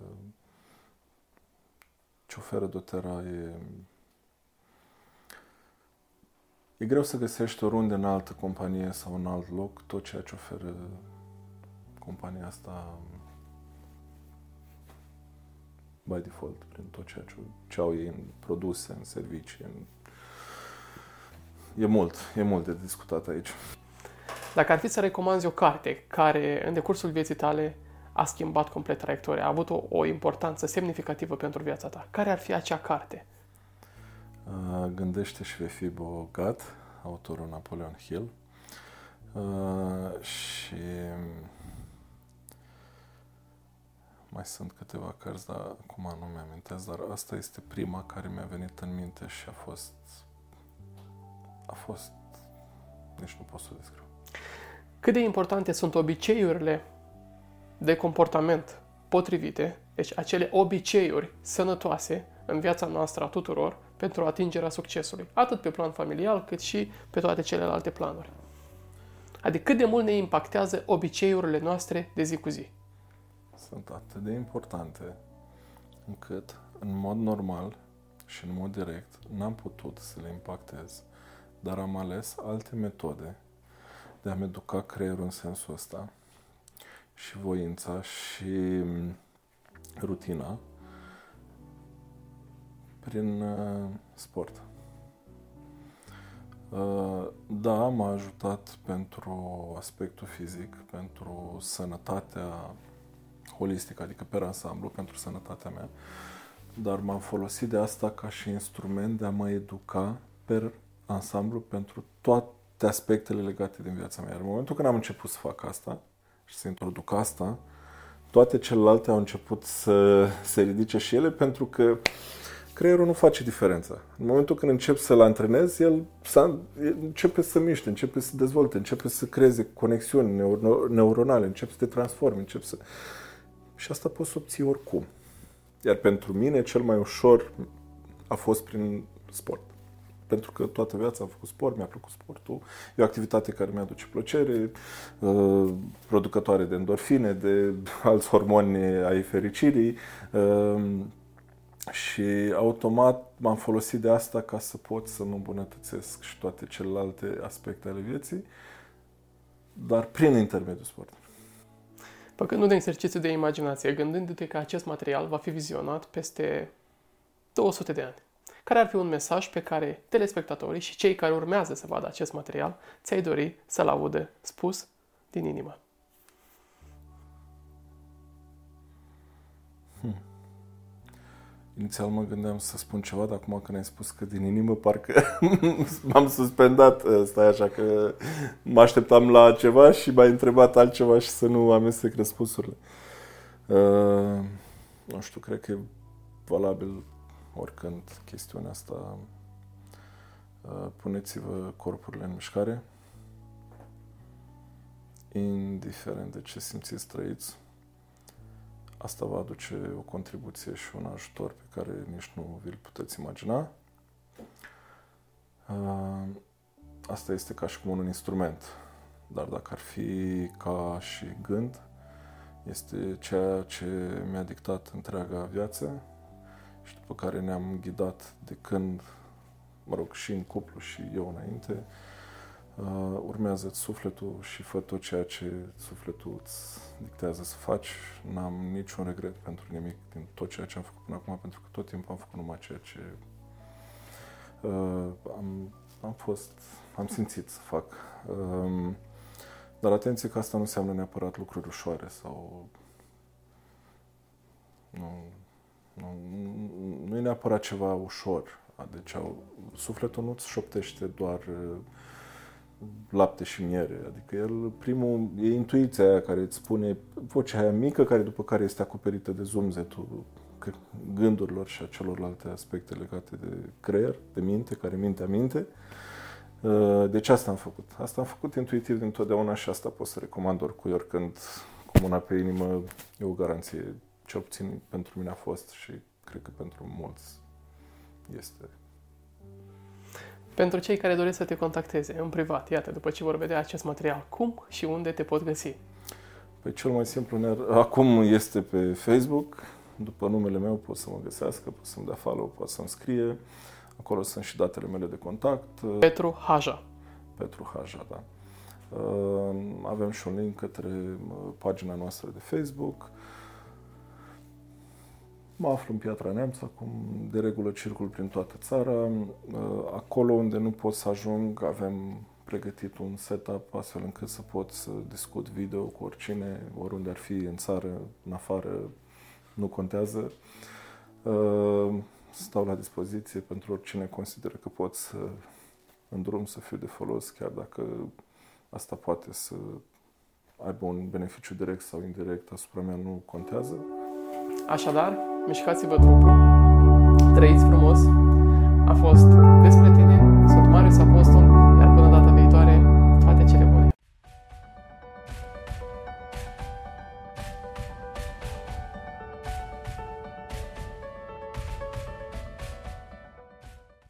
ce oferă doTERRA e greu să găsești oriunde în altă companie sau în alt loc tot ceea ce oferă compania asta by default, prin tot ceea ce au ei în produse, în servicii. E mult de discutat aici. Dacă ar fi să recomanzi o carte care, în decursul vieții tale, a schimbat complet traiectoria, a avut o importanță semnificativă pentru viața ta, care ar fi acea carte? Gândește și vei fi bogat, autorul Napoleon Hill. Și mai sunt câteva cărți, dar acum nu mi-amintesc, dar asta este prima care mi-a venit în minte și a fost nici nu pot să o descriu. Cât de importante sunt obiceiurile de comportament potrivite, deci acele obiceiuri sănătoase în viața noastră a tuturor pentru atingerea succesului, atât pe plan familial, cât și pe toate celelalte planuri. Adică cât de mult ne impactează obiceiurile noastre de zi cu zi. Sunt atât de importante încât, în mod normal și în mod direct, n-am putut să le impactez, dar am ales alte metode de a-mi educa creierul în sensul ăsta și voința și rutina prin sport. Da, m-a ajutat pentru aspectul fizic, pentru sănătatea holistică, adică pe ansamblu, pentru sănătatea mea, dar m-am folosit de asta ca și instrument de a mă educa pe ansamblu pentru toate aspectele legate din viața mea. Iar în momentul când am început să fac asta și să introduc asta, toate celelalte au început să se ridice și ele, pentru că creierul nu face diferența. În momentul când începi să-l antrenezi, el începe să miște, începe să dezvolte, începe să creeze conexiuni neuronale, începe să te transforme, începe să... Și asta poți să obții oricum. Iar pentru mine, cel mai ușor a fost prin sport. Pentru că toată viața am făcut sport, mi-a plăcut sportul, e o activitate care mi-aduce plăcere, producătoare de endorfine, de alți hormoni ai fericirii, și automat m-am folosit de asta ca să pot să mă îmbunătățesc și toate celelalte aspecte ale vieții, dar prin intermediul sportului. Făcând un exercițiu de imaginație, gândindu-te că acest material va fi vizionat peste 200 de ani, care ar fi un mesaj pe care telespectatorii și cei care urmează să vadă acest material ți-ai dori să-l audă spus din inimă? Inițial mă gândeam să spun ceva, dar acum când ai spus că din inimă, parcă m-am suspendat. Stai așa că mă așteptam la ceva și m-ai întrebat altceva și să nu amestec răspunsurile. Nu știu, cred că e valabil oricând chestiunea asta. Puneți-vă corpurile în mișcare, indiferent de ce simțiți, trăiți. Asta va aduce o contribuție și un ajutor pe care nici nu vi-l puteți imagina. Asta este ca și cum un instrument, dar dacă ar fi ca și gând, este ceea ce mi-a dictat întreaga viață și după care ne-am ghidat de când, și în cuplu și eu înainte. Urmează-ți sufletul și fă tot ceea ce sufletul îți dictează să faci. N-am niciun regret pentru nimic din tot ceea ce am făcut până acum, pentru că tot timpul am făcut numai ceea ce am simțit să fac. Dar atenție că asta nu înseamnă neapărat lucruri ușoare sau... Nu e neapărat ceva ușor. Deci, sufletul nu-ți șoptește doar lapte și miere, adică e intuiția aia care îți spune, vocea aia mică care după care este acoperită de zumzetul gândurilor și a celorlalte aspecte legate de creier, de minte, care minte. Deci asta am făcut. Asta am făcut intuitiv dintotdeauna și asta pot să recomand oricui, oricând, cu mâna pe inimă, e o garanție. Cel puțin pentru mine a fost și cred că pentru mulți este. Pentru cei care doresc să te contacteze în privat, iată, după ce vor vedea acest material, cum și unde te pot găsi? Păi cel mai simplu acum este pe Facebook, după numele meu pot să mă găsească, pot să-mi dea follow, pot să-mi scrie, acolo sunt și datele mele de contact. Petru Haja. Petru Haja, da. Avem și un link către pagina noastră de Facebook. Mă aflu în Piatra Neamț, acum de regulă circul prin toată țara. Acolo unde nu pot să ajung, avem pregătit un setup astfel încât să pot să discut video cu oricine, oriunde ar fi, în țară, în afară, nu contează. Stau la dispoziție pentru oricine consideră că pot să, în drum, să fiu de folos, chiar dacă asta poate să aibă un beneficiu direct sau indirect asupra mea, nu contează. Așadar, mișcați-vă trupul, trăiți frumos, a fost despre tine, sunt Marius Apostol, iar până data